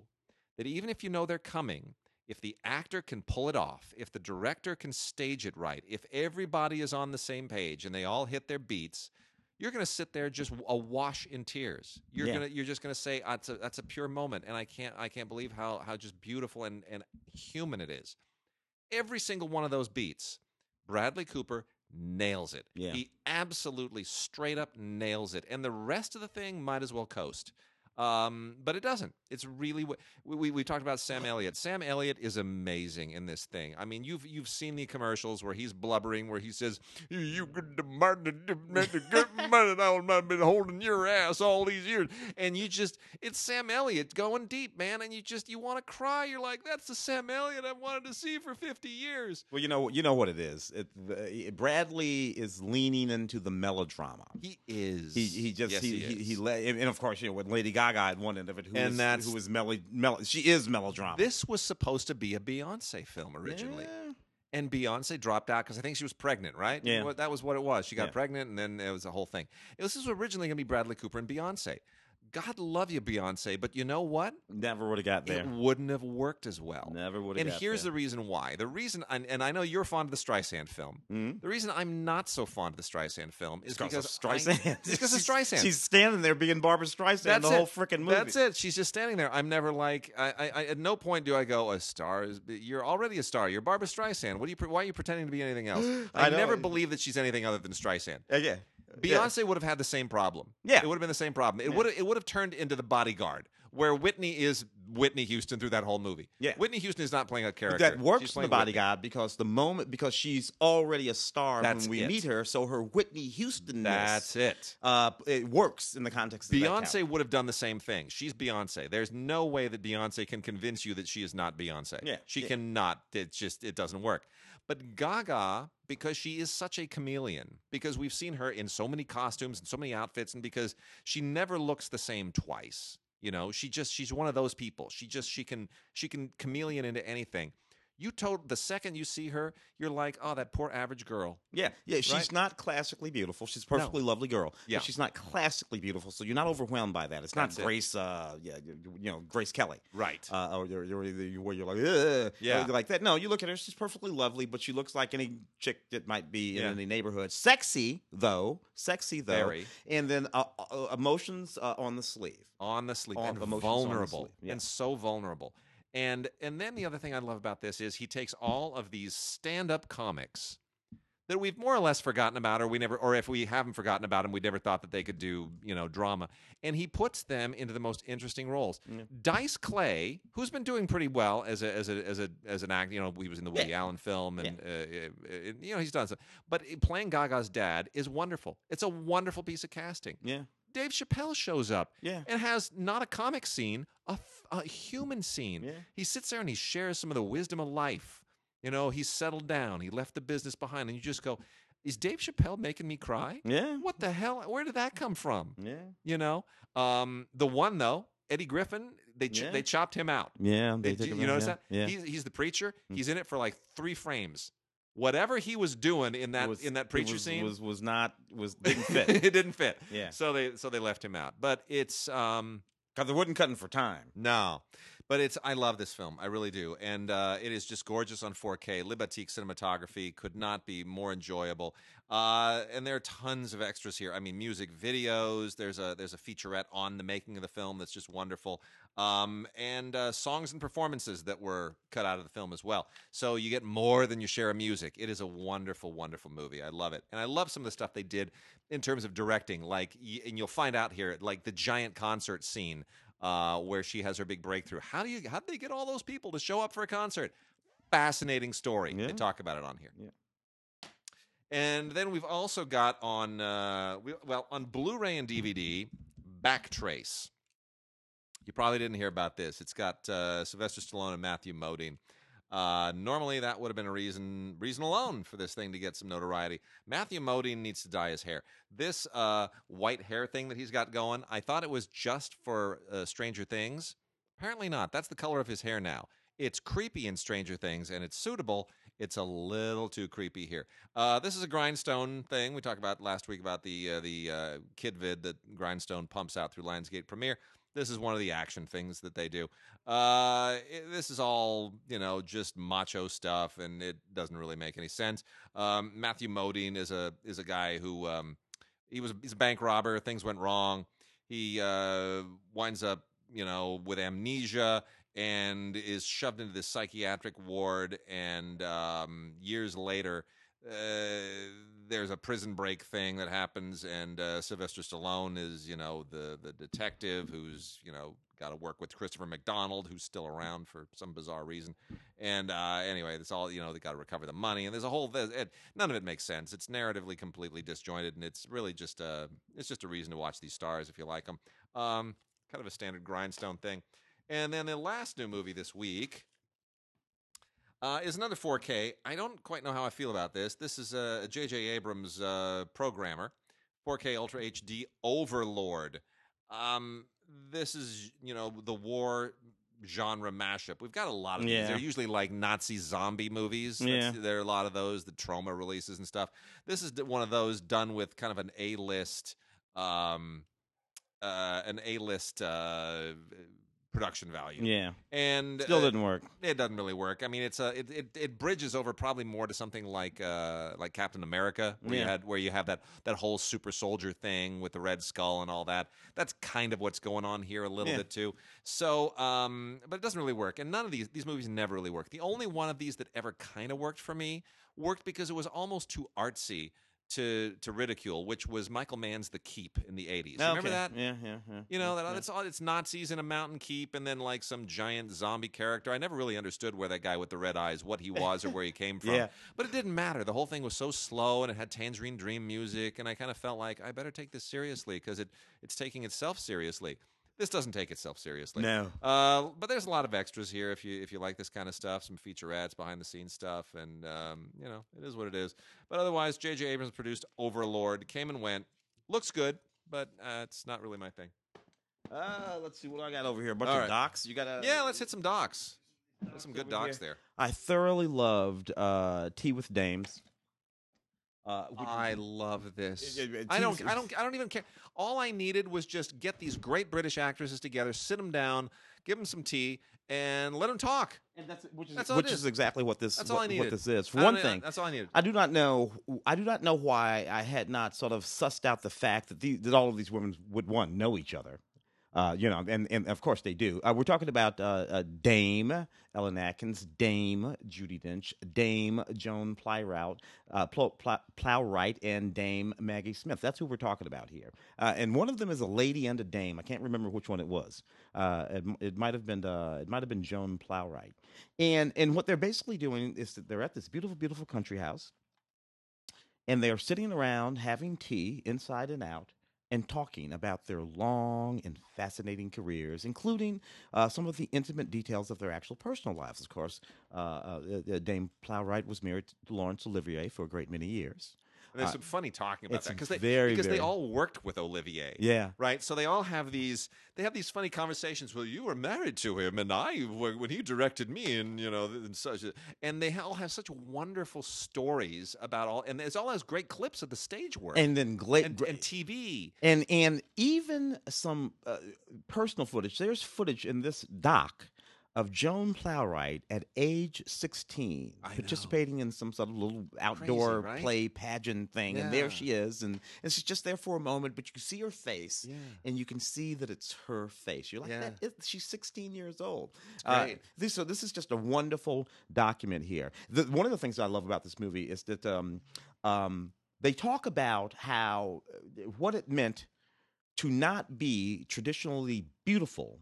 that even if you know they're coming, if the actor can pull it off, if the director can stage it right, if everybody is on the same page and they all hit their beats, you're going to sit there just awash in tears. You're yeah. going you're just going to say, oh, that's a, that's a pure moment, and I can't I can't believe how how just beautiful and, and human it is. Every single one of those beats, Bradley Cooper nails it. Yeah. He absolutely straight up nails it. And the rest of the thing might as well coast. Um, but it doesn't. It's really w- we, we we talked about Sam Elliott. Sam Elliott is amazing in this thing. I mean, you've you've seen the commercials where he's blubbering, where he says, "You good Martin, I've been holding your ass all these years," and you just it's Sam Elliott going deep, man, and you just you want to cry. You're like, "That's the Sam Elliott I've wanted to see for fifty years." Well, you know you know what it is. It, uh, Bradley is leaning into the melodrama. He is. He he just yes, he he, he, he le- and of course you know when Lady Gaga. I had one end of it. Who and is, that's who is Mel- Mel- She is melodrama. This was supposed to be a Beyonce film originally, yeah. and Beyonce dropped out because I think she was pregnant, right? Yeah, well, that was what it was. She got yeah. pregnant, and then it was a whole thing. This was originally going to be Bradley Cooper and Beyonce. God love you, Beyonce, but you know what? Never would have got there. It wouldn't have worked as well. Never would have got there. And here's the reason why. The reason, and, and I know you're fond of the Streisand film. Mm-hmm. The reason I'm not so fond of the Streisand film is because, because of Streisand. I, it's because of Streisand. She's standing there being Barbara Streisand that's the it. whole freaking movie. That's it. She's just standing there. I'm never like, I, I, I, at no point do I go, a star is, you're already a star. You're Barbara Streisand. What are you, why are you pretending to be anything else? I, I never believe that she's anything other than Streisand. Uh, yeah. Beyonce yeah. would have had the same problem. Yeah. It would have been the same problem. It yeah. would have, it would have turned into The Bodyguard, where Whitney is Whitney Houston through that whole movie. Yeah. Whitney Houston is not playing a character. That works in The Bodyguard because the moment because she's already a star That's when we it. meet her, so her Whitney Houston-ness, That's it. Uh, it works in the context of Beyonce that would have done the same thing. She's Beyonce. There's no way that Beyonce can convince you that she is not Beyonce. Yeah. She yeah. cannot. It's just it doesn't work. But Gaga, because she is such a chameleon, because we've seen her in so many costumes and so many outfits, and because she never looks the same twice, you know, she just she's one of those people. She just she can she can chameleon into anything. You told the second you see her, you're like, oh, that poor average girl. Yeah, yeah. She's right? not classically beautiful. She's a perfectly no. lovely girl. Yeah, but she's not classically beautiful, so you're not overwhelmed by that. It's not That's Grace, it. uh, yeah, you know, Grace Kelly, right? Uh, or you're, you're, you're, where you're like, ugh, yeah, like that. No, you look at her. She's perfectly lovely, but she looks like any chick that might be yeah. in any neighborhood. Sexy though, sexy though, Very. and then uh, uh, emotions uh, on the sleeve, on the sleeve, on, and vulnerable, on the sleeve. Yeah. and so vulnerable. And and then the other thing I love about this is he takes all of these stand-up comics that we've more or less forgotten about, or we never, or if we haven't forgotten about them, we never thought that they could do, you know, drama. And he puts them into the most interesting roles. Mm. Dice Clay, who's been doing pretty well as a as a as a as an actor, you know, he was in the Woody yeah. Allen film, and yeah. uh, uh, you know, he's done stuff. But playing Gaga's dad is wonderful. It's a wonderful piece of casting. Yeah. Dave Chappelle shows up yeah. and has not a comic scene, a, a human scene. Yeah. He sits there and he shares some of the wisdom of life. You know, he's settled down. He left the business behind. And you just go, is Dave Chappelle making me cry? Yeah. What the hell? Where did that come from? Yeah. You know, um, the one, though, Eddie Griffin, they ch yeah. they chopped him out. Yeah. They they, you him notice out. that? Yeah. He's, he's the preacher. He's in it for like three frames. Whatever he was doing in that was, in that preacher was, scene was was not was didn't fit. It didn't fit. Yeah. So they so they left him out. But it's um because they wouldn't cut him for time. No. But it's I love this film. I really do. And uh, it is just gorgeous on four K. Libatique cinematography could not be more enjoyable. Uh, and there are tons of extras here. I mean, music videos. There's a there's a featurette on the making of the film that's just wonderful. Um, and uh, songs and performances that were cut out of the film as well. So you get more than you share of music. It is a wonderful, wonderful movie. I love it. And I love some of the stuff they did in terms of directing. Like, and you'll find out here, like the giant concert scene uh, where she has her big breakthrough. How do you, how did they get all those people to show up for a concert? Fascinating story. Yeah. They talk about it on here. Yeah. And then we've also got on, uh, we, well, on Blu-ray and D V D, Backtrace. You probably didn't hear about this. It's got uh, Sylvester Stallone and Matthew Modine. Uh, normally, that would have been a reason reason alone for this thing to get some notoriety. Matthew Modine needs to dye his hair. This uh, white hair thing that he's got going, I thought it was just for uh, Stranger Things. Apparently not. That's the color of his hair now. It's creepy in Stranger Things, and it's suitable. It's a little too creepy here. Uh, this is a Grindstone thing. We talked about last week about the uh, the uh, kid vid that Grindstone pumps out through Lionsgate Premiere. This is one of the action things that they do. Uh, it, this is all, you know, just macho stuff, and it doesn't really make any sense. Um, Matthew Modine is a is a guy who um, he was he's a bank robber. Things went wrong. He uh, winds up, you know, with amnesia. And is shoved into this psychiatric ward, and um, years later, uh, there's a prison break thing that happens, and uh, Sylvester Stallone is, you know, the the detective who's, you know, got to work with Christopher McDonald, who's still around for some bizarre reason. And uh, anyway, that's all, you know, they got to recover the money, and there's a whole it, none of it makes sense. It's narratively completely disjointed, and it's really just a it's just a reason to watch these stars if you like them. Um, kind of a standard Grindstone thing. And then the last new movie this week uh, is another four K. I don't quite know how I feel about this. This is a J J Abrams uh, programmer, four K Ultra H D Overlord. Um, this is, you know, the war genre mashup. We've got a lot of yeah. these. They're usually like Nazi zombie movies. Yeah. There are a lot of those, the Troma releases and stuff. This is one of those done with kind of an A-list um uh, an A-list uh, production value. Yeah, and still didn't uh, work. It doesn't really work. I mean, it's a it, it it bridges over probably more to something like uh like Captain America, where yeah. you had where you have that that whole super soldier thing with the Red Skull and all that. That's kind of what's going on here a little yeah. bit too. So, um, but it doesn't really work. And none of these these movies never really work. The only one of these that ever kind of worked for me worked because it was almost too artsy to to ridicule, which was Michael Mann's The Keep in the eighties. Oh, remember okay. that? Yeah, yeah, yeah. You know, yeah, that, yeah. It's all it's Nazis in a mountain keep and then like some giant zombie character. I never really understood where that guy with the red eyes, what he was or where he came from. Yeah. But it didn't matter. The whole thing was so slow and it had Tangerine Dream music, and I kind of felt like I better take this seriously because it it's taking itself seriously. This doesn't take itself seriously. No. Uh, but there's a lot of extras here if you if you like this kind of stuff, some featurettes, behind-the-scenes stuff, and, um, you know, it is what it is. But otherwise, J J. Abrams produced Overlord, came and went, looks good, but uh, it's not really my thing. Uh, let's see what I got over here. A bunch All of right. docs. You got a... Yeah, let's hit some docs. There's some good docs there. I thoroughly loved uh, Tea with Dames. Uh, I love this. It, it, it, I don't. I don't. I don't even care. All I needed was just get these great British actresses together, sit them down, give them some tea, and let them talk. And that's which is that's which is. is exactly what this. That's all what, I needed. What this is. For one thing, that's all I needed. I do not know. I do not know why I had not sort of sussed out the fact that, the, that all of these women would one know each other. Uh, you know, and, and of course they do. Uh, we're talking about uh, uh, Dame Ellen Atkins, Dame Judi Dench, Dame Joan Plowright, uh, Pl Pl Plowright, and Dame Maggie Smith. That's who we're talking about here. Uh, and one of them is a lady and a dame. I can't remember which one it was. Uh, it it might have been uh, it might have been Joan Plowright. And and what they're basically doing is that they're at this beautiful, beautiful country house, and they're sitting around having tea inside and out, and talking about their long and fascinating careers, including uh, some of the intimate details of their actual personal lives. Of course, uh, uh, Dame Plowright was married to Laurence Olivier for a great many years. And there's uh, some funny talking about that because they very, because very, they all worked with Olivier. Yeah, right. So they all have these they have these funny conversations. Well, you were married to him, and I when he directed me, and you know, and such. And they all have such wonderful stories about all, and it's all has great clips of the stage work, and then gla and, and T V, and and even some uh, personal footage. There's footage in this doc of Joan Plowright at age sixteen I participating know. in some sort of little outdoor Crazy, right? play pageant thing. Yeah. And there she is. And, and she's just there for a moment, but you can see her face. Yeah. And you can see that it's her face. You're like, yeah. that is, she's sixteen years old. Uh, this, so this is just a wonderful document here. The, one of the things I love about this movie is that um, um, they talk about how what it meant to not be traditionally beautiful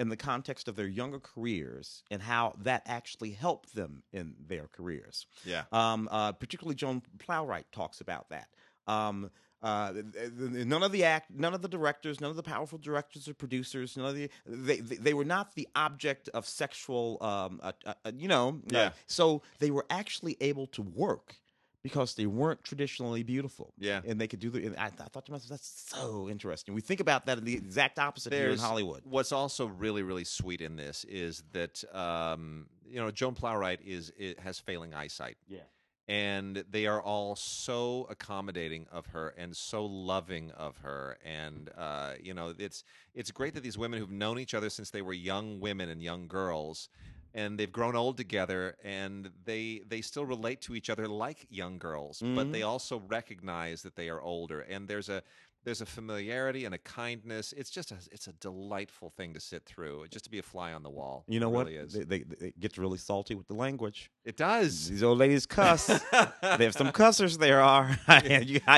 in the context of their younger careers, and how that actually helped them in their careers. Yeah. Um, uh, particularly, Joan Plowright talks about that. Um, uh, none of the act, none of the directors, none of the powerful directors or producers, none of the they they, they were not the object of sexual, um, uh, uh, you know. Yeah. Uh, so they were actually able to work, because they weren't traditionally beautiful. Yeah. And they could do the. And I, I thought to myself, that's so interesting. We think about that in the exact opposite There's, here in Hollywood. What's also really, really sweet in this is that, um, you know, Joan Plowright is, it has failing eyesight. Yeah. And they are all so accommodating of her and so loving of her. And, uh, you know, it's, it's great that these women who've known each other since they were young women and young girls, and they've grown old together, and they they still relate to each other like young girls, mm-hmm. but they also recognize that they are older. And there's a there's a familiarity and a kindness. It's just a, it's a delightful thing to sit through, just to be a fly on the wall. You know it what? Really is. They, they, they get really salty with the language. It does. These old ladies cuss. They have some cussers there are. I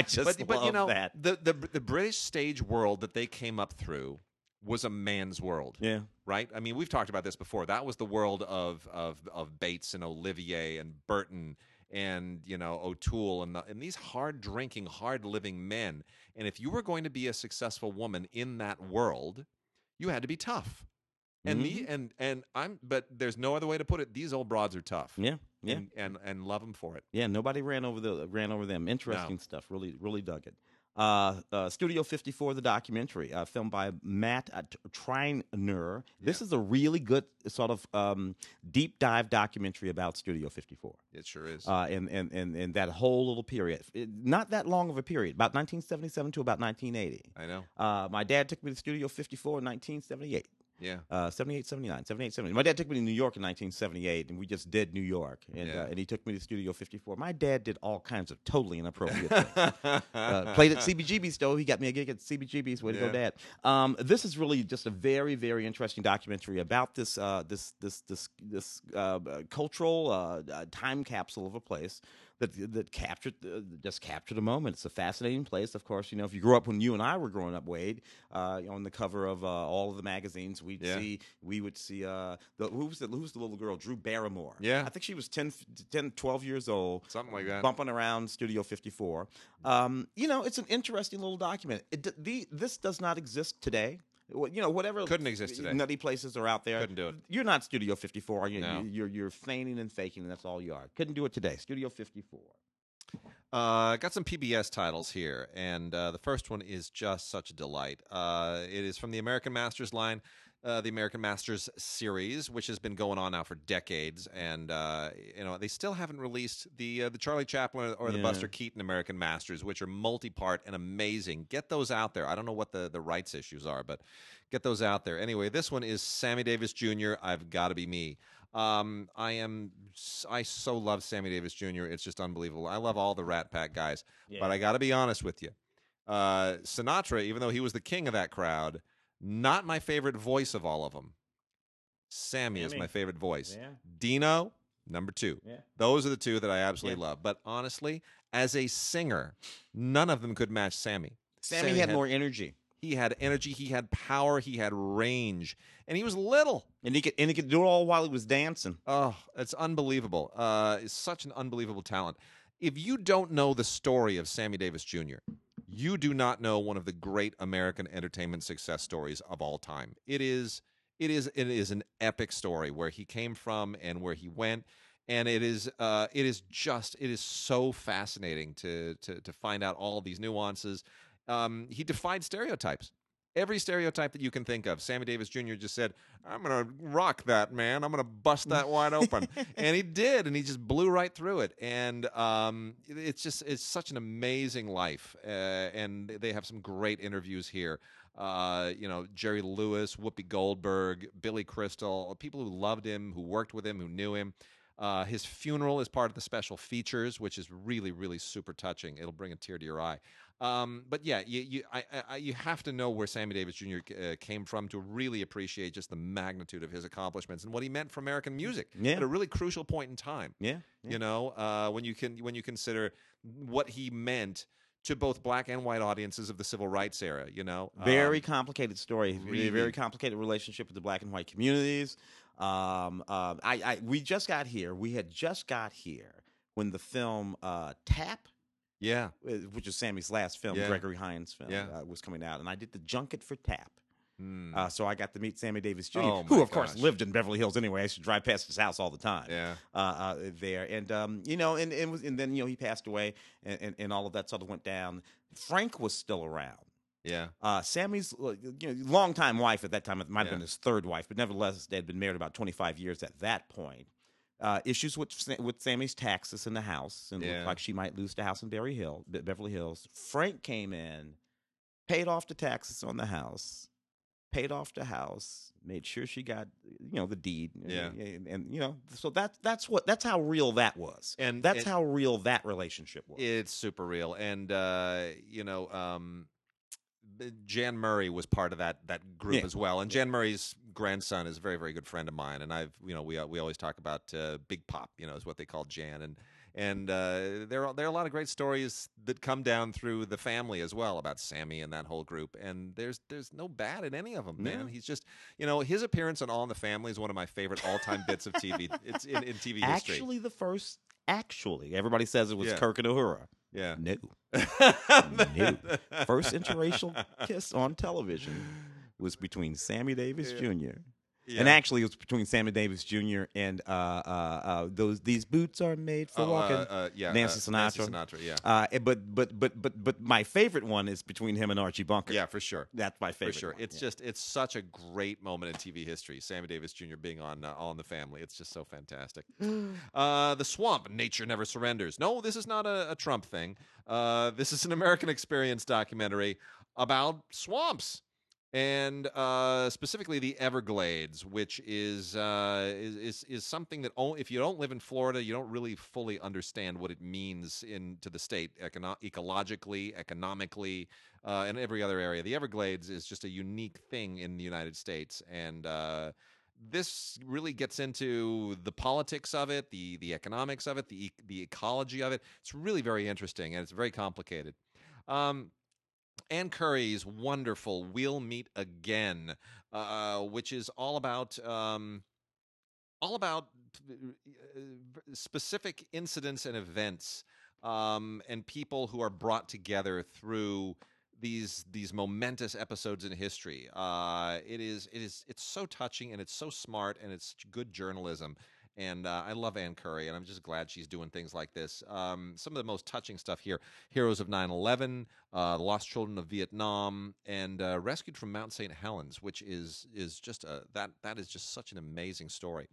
just but, love but, you know, that. The, the, the British stage world that they came up through was a man's world. Yeah. Right? I mean, we've talked about this before. That was the world of of, of Bates and Olivier and Burton and, you know, O'Toole and, the, and these hard-drinking, hard-living men. And if you were going to be a successful woman in that world, you had to be tough. And mm-hmm. the and and I'm but there's no other way to put it. These old broads are tough. Yeah, yeah, and and, and love them for it. Yeah, nobody ran over the ran over them. Interesting no. stuff. Really, really dug it. Uh, uh, Studio fifty-four, the documentary, uh, filmed by Matt uh, Treiner. This yeah. is a really good sort of um, deep dive documentary about Studio fifty-four. It sure is. Uh, and, and, and, and that whole little period. It, not that long of a period, about nineteen seventy-seven to about nineteen eighty. I know. Uh, my dad took me to Studio fifty-four in nineteen seventy-eight. Yeah. Uh, seventy-eight, seventy-nine, seventy-eight, seventy-nine. My dad took me to New York in nineteen seventy-eight, and we just did New York. And yeah. uh, and he took me to Studio fifty-four. My dad did all kinds of totally inappropriate things. Uh, played at C B G B's, though. He got me a gig at C B G B's. Way to yeah. go, Dad. Um, this is really just a very, very interesting documentary about this uh, this this this this uh, cultural uh, time capsule of a place that that captured uh, just captured a moment. It's a fascinating place. Of course, you know, if you grew up when you and I were growing up, Wade, uh, on the cover of uh, all of the magazines, we'd yeah. see we would see uh, the, who's the who's the little girl, Drew Barrymore. Yeah, I think she was ten, ten, twelve years old, something like that, bumping around Studio fifty-four. Um, you know, it's an interesting little document. It, the, this does not exist today. You know, whatever couldn't exist today. Nutty places are out there. Couldn't do it. You're not Studio fifty-four. You, no. You're you're feigning and faking, and that's all you are. Couldn't do it today. Studio fifty-four. Uh, got some P B S titles here, and uh, the first one is just such a delight. Uh, it is from the American Masters line, uh, the American Masters series, which has been going on now for decades, and uh, you know they still haven't released the uh, the Charlie Chaplin or the yeah. Buster Keaton American Masters, which are multi-part and amazing. Get those out there. I don't know what the the rights issues are, but get those out there. Anyway, this one is Sammy Davis Junior I've Got to Be Me. Um, I am, I so love Sammy Davis Junior It's just unbelievable. I love all the Rat Pack guys, yeah. but I got to be honest with you. Uh, Sinatra, even though he was the king of that crowd, not my favorite voice of all of them. Sammy, Sammy. is my favorite voice. Yeah. Dino, number two. Yeah. Those are the two that I absolutely yeah. love. But honestly, as a singer, none of them could match Sammy. Sammy, Sammy had, had more energy. He had energy, he had power, he had range, and he was little. And he could, and he could do it all while he was dancing. Oh, it's unbelievable. Uh, it's such an unbelievable talent. If you don't know the story of Sammy Davis Junior, you do not know one of the great American entertainment success stories of all time. It is, it is, it is an epic story where he came from and where he went. And it is, uh, it is just, it is so fascinating to, to, to find out all these nuances. Um, he defied stereotypes. Every stereotype that you can think of. Sammy Davis Junior just said, I'm going to rock that, man. I'm going to bust that wide open. And he did, and he just blew right through it. And um, it's just it's such an amazing life. Uh, and they have some great interviews here. Uh, you know, Jerry Lewis, Whoopi Goldberg, Billy Crystal, people who loved him, who worked with him, who knew him. Uh, his funeral is part of the special features, which is really, really super touching. It'll bring a tear to your eye. Um, but yeah, you you I, I, you have to know where Sammy Davis Junior Uh, came from to really appreciate just the magnitude of his accomplishments and what he meant for American music yeah. at a really crucial point in time. Yeah, yeah. You know, uh, when you can when you consider what he meant to both black and white audiences of the civil rights era. You know, very um, complicated story, really. Very complicated relationship with the black and white communities. Um, uh, I, I we just got here. We had just got here when the film uh, Tap. Yeah, which is Sammy's last film, yeah. Gregory Hines' film, yeah. uh, was coming out, and I did the junket for Tap. Mm. Uh, so I got to meet Sammy Davis Junior, oh who of gosh. course lived in Beverly Hills anyway. I used to drive past his house all the time. Yeah, uh, uh, there, and um, you know, and and, was, and then you know he passed away, and, and and all of that sort of went down. Frank was still around. Yeah, uh, Sammy's you know longtime wife at that time. It might have yeah. been his third wife, but nevertheless, they had been married about twenty-five years at that point. Uh, issues with with Sammy's taxes in the house, and yeah. it looked like she might lose the house in Berry Hill, Beverly Hills. Frank came in, paid off the taxes on the house, paid off the house, made sure she got you know the deed, yeah, and, and, and you know so that's that's what that's how real that was, and that's it, how real that relationship was. It's super real, and uh, you know. Um, Jan Murray was part of that that group yeah. as well, and Jan yeah. Murray's grandson is a very very good friend of mine, and I've you know we we always talk about uh, Big Pop, you know, is what they call Jan, and and uh, there are there are a lot of great stories that come down through the family as well about Sammy and that whole group, and there's there's no bad in any of them, man. Yeah. He's just you know his appearance on All in the Family is one of my favorite all time bits of T V. It's in, in T V history. Actually, the first actually everybody says it was yeah. Kirk and Uhura. Yeah. No. No. First interracial kiss on television was between Sammy Davis yeah. Junior Yeah. And actually, it was between Sammy Davis Junior and uh, uh, uh, those. These boots are made for oh, walking. Uh, uh, yeah, Nancy uh, Sinatra. Nancy Sinatra. Yeah. Uh, but but but but but my favorite one is between him and Archie Bunker. Yeah, for sure. That's my favorite. For sure. One. It's yeah. just it's such a great moment in T V history. Sammy Davis Junior being on uh, All in the Family. It's just so fantastic. uh, the Swamp. Nature never surrenders. No, this is not a, a Trump thing. Uh, this is an American Experience documentary about swamps. And uh, specifically the Everglades, which is, uh, is is is something that only, if you don't live in Florida, you don't really fully understand what it means in to the state econo ecologically, economically, uh, and every other area. The Everglades is just a unique thing in the United States, and uh, this really gets into the politics of it, the the economics of it, the e the ecology of it. It's really very interesting, and it's very complicated. Um, Ann Curry's wonderful "We'll Meet Again," uh, which is all about um, all about specific incidents and events um, and people who are brought together through these these momentous episodes in history. Uh, it is it is it's so touching, and it's so smart, and it's good journalism. And uh, I love Ann Curry, and I'm just glad she's doing things like this. Um, some of the most touching stuff here: Heroes of nine eleven, uh, The Lost Children of Vietnam, and uh, Rescued from Mount Saint Helens, which is is just a that that is just such an amazing story.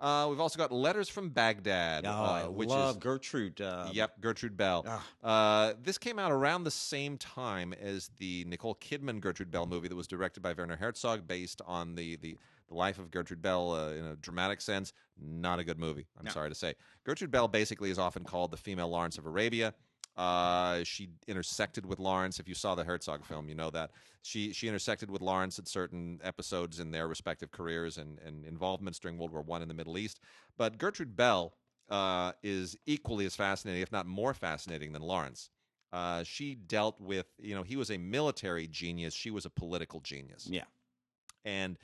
Uh, we've also got Letters from Baghdad, oh, uh, I which love is Gertrude. Uh, yep, Gertrude Bell. Uh, uh, this came out around the same time as the Nicole Kidman Gertrude Bell movie that was directed by Werner Herzog, based on the the. The Life of Gertrude Bell, uh, in a dramatic sense, not a good movie, I'm no. sorry to say. Gertrude Bell basically is often called the female Lawrence of Arabia. Uh, she intersected with Lawrence. If you saw the Herzog film, you know that. She she intersected with Lawrence at certain episodes in their respective careers and, and involvements during World War One in the Middle East. But Gertrude Bell uh, is equally as fascinating, if not more fascinating, than Lawrence. Uh, she dealt with, you know, he was a military genius. She was a political genius. Yeah. And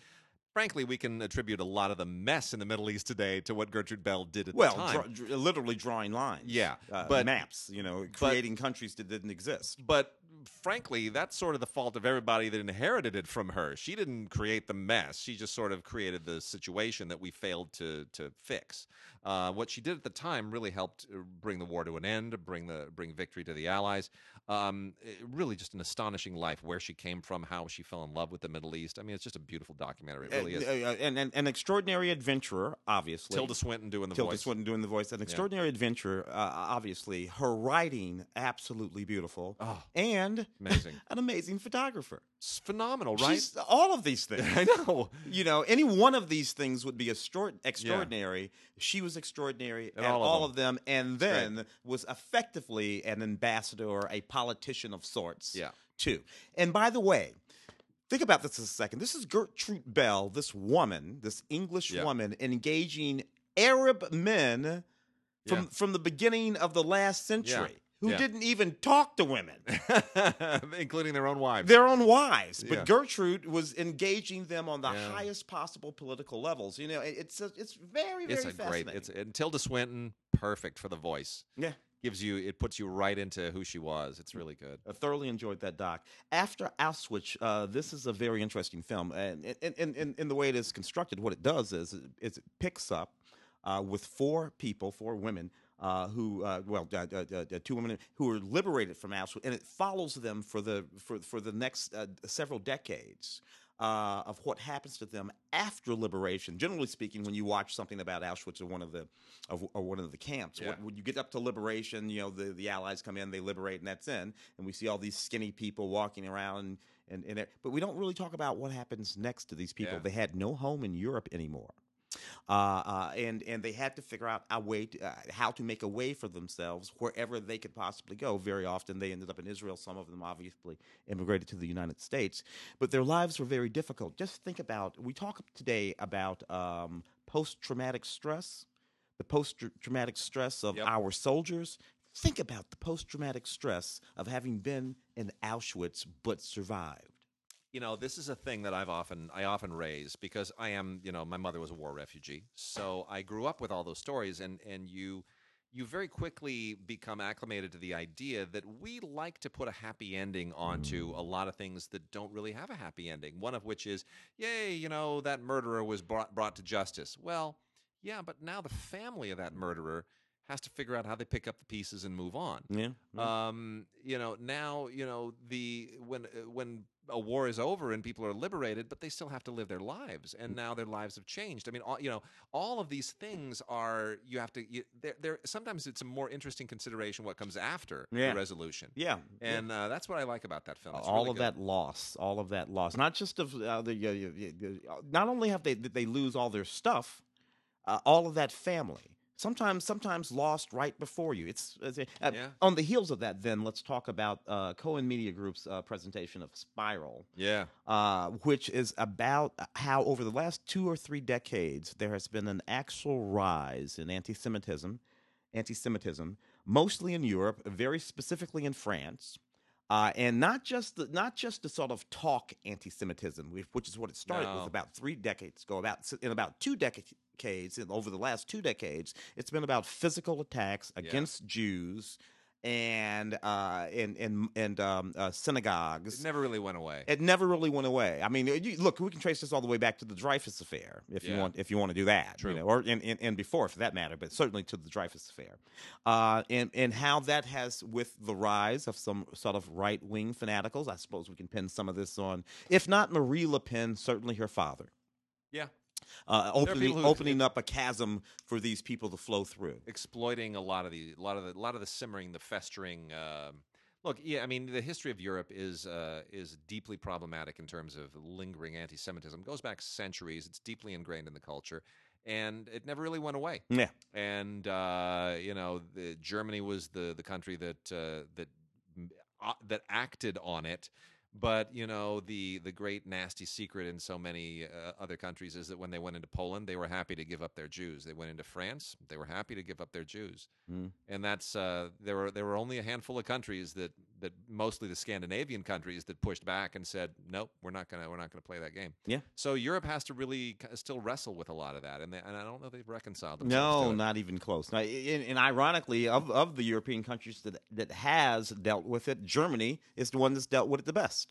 frankly, we can attribute a lot of the mess in the Middle East today to what Gertrude Bell did at well, the time. Well, dr literally drawing lines. Yeah. Uh, but maps, you know, creating but, countries that didn't exist. But frankly, that's sort of the fault of everybody that inherited it from her. She didn't create the mess. She just sort of created the situation that we failed to, to fix. Uh, what she did at the time really helped bring the war to an end, bring, the, bring victory to the Allies. Um, really just an astonishing life, where she came from, how she fell in love with the Middle East. I mean, it's just a beautiful documentary. It really is. And, and, an extraordinary adventurer, obviously. Tilda Swinton doing the Tilda voice. Tilda Swinton doing the voice. An extraordinary yeah. adventurer, uh, obviously. Her writing, absolutely beautiful. Oh, and amazing. An amazing photographer. It's phenomenal, right? She's all of these things. I know. You know, any one of these things would be extraordinary. Yeah. She was extraordinary at, at all, all of them. Of them and then Great. was effectively an ambassador, a politician of sorts, yeah. too. And by the way, think about this for a second. This is Gertrude Bell, this woman, this English yeah. woman, engaging Arab men from, yeah. from the beginning of the last century. Yeah. Who yeah. didn't even talk to women. Including their own wives. Their own wives. But yeah. Gertrude was engaging them on the yeah. highest possible political levels. You know, it's a, it's very, very it's a fascinating. Great, it's, and Tilda Swinton, perfect for the voice. Yeah. Gives you, it puts you right into who she was. It's really good. I thoroughly enjoyed that doc. After Auschwitz, uh, this is a very interesting film. And in the way it is constructed, what it does is, is it picks up uh, with four people, four women, Uh, who uh, well, uh, uh, uh, two women who were liberated from Auschwitz, and it follows them for the for for the next uh, several decades uh, of what happens to them after liberation. Generally speaking, when you watch something about Auschwitz or one of the of, or one of the camps, yeah. when you get up to liberation, you know the the Allies come in, they liberate, and that's in, and we see all these skinny people walking around, and, and but we don't really talk about what happens next to these people. Yeah. They had no home in Europe anymore. Uh, uh, and and they had to figure out a way to, uh, how to make a way for themselves wherever they could possibly go. Very often they ended up in Israel. Some of them obviously immigrated to the United States, but their lives were very difficult. Just think about, we talk today about um, post-traumatic stress, the post-traumatic stress of yep. our soldiers. Think about the post-traumatic stress of having been in Auschwitz but survived. You know, this is a thing that I've often I often raise because I am, you know, my mother was a war refugee. So I grew up with all those stories, and and you you very quickly become acclimated to the idea that we like to put a happy ending onto a lot of things that don't really have a happy ending, one of which is, yay, you know, that murderer was brought, brought to justice. Well, yeah, but now the family of that murderer has to figure out how they pick up the pieces and move on. Yeah. yeah. Um, you know, now, you know, the when when a war is over and people are liberated, but they still have to live their lives, and now their lives have changed. I mean, all, you know, all of these things are you have to you, they're, they're, sometimes it's a more interesting consideration what comes after yeah. the resolution. Yeah. And yeah. Uh, that's what I like about that film. It's all really of good. that loss, all of that loss. Not just of uh, the uh, not only have they they lose all their stuff, uh, all of that family. Sometimes, sometimes lost right before you. It's, it's uh, yeah. on the heels of that. Then let's talk about uh, Cohen Media Group's uh, presentation of Spiral. Yeah, uh, which is about how over the last two or three decades there has been an actual rise in anti-Semitism, anti-Semitism mostly in Europe, very specifically in France. Uh, and not just the, not just the sort of talk anti-Semitism, which is what it started no. with about three decades ago. About in about two decades, and over the last two decades, it's been about physical attacks against yeah. Jews and uh, and and and um, uh, synagogues. It never really went away. It never really went away. I mean, you, look, we can trace this all the way back to the Dreyfus Affair, if yeah. you want, if you want to do that, True. You know, or and, and, and before, for that matter, but certainly to the Dreyfus Affair, uh, and and how that has with the rise of some sort of right wing fanaticals. I suppose we can pin some of this on, if not Marie Le Pen, certainly her father. Yeah. Uh, opening who, opening up a chasm for these people to flow through, exploiting a lot of the, a lot of the, a lot of the simmering, the festering. Uh, look, yeah, I mean, the history of Europe is uh, is deeply problematic in terms of lingering anti-Semitism. It goes back centuries. It's deeply ingrained in the culture, and it never really went away. Yeah, and uh, you know, the, Germany was the the country that uh, that uh, that acted on it. But, you know, the, the great nasty secret in so many uh, other countries is that when they went into Poland, they were happy to give up their Jews. They went into France, they were happy to give up their Jews. Mm. And that's uh, there were there were only a handful of countries that, that mostly the Scandinavian countries that pushed back and said, nope, we're not gonna we're not gonna play that game. Yeah. So Europe has to really still wrestle with a lot of that, and they, and I don't know they've reconciled themselves. No, not even close. Now, and, and ironically, of of the European countries that that has dealt with it, Germany is the one that's dealt with it the best.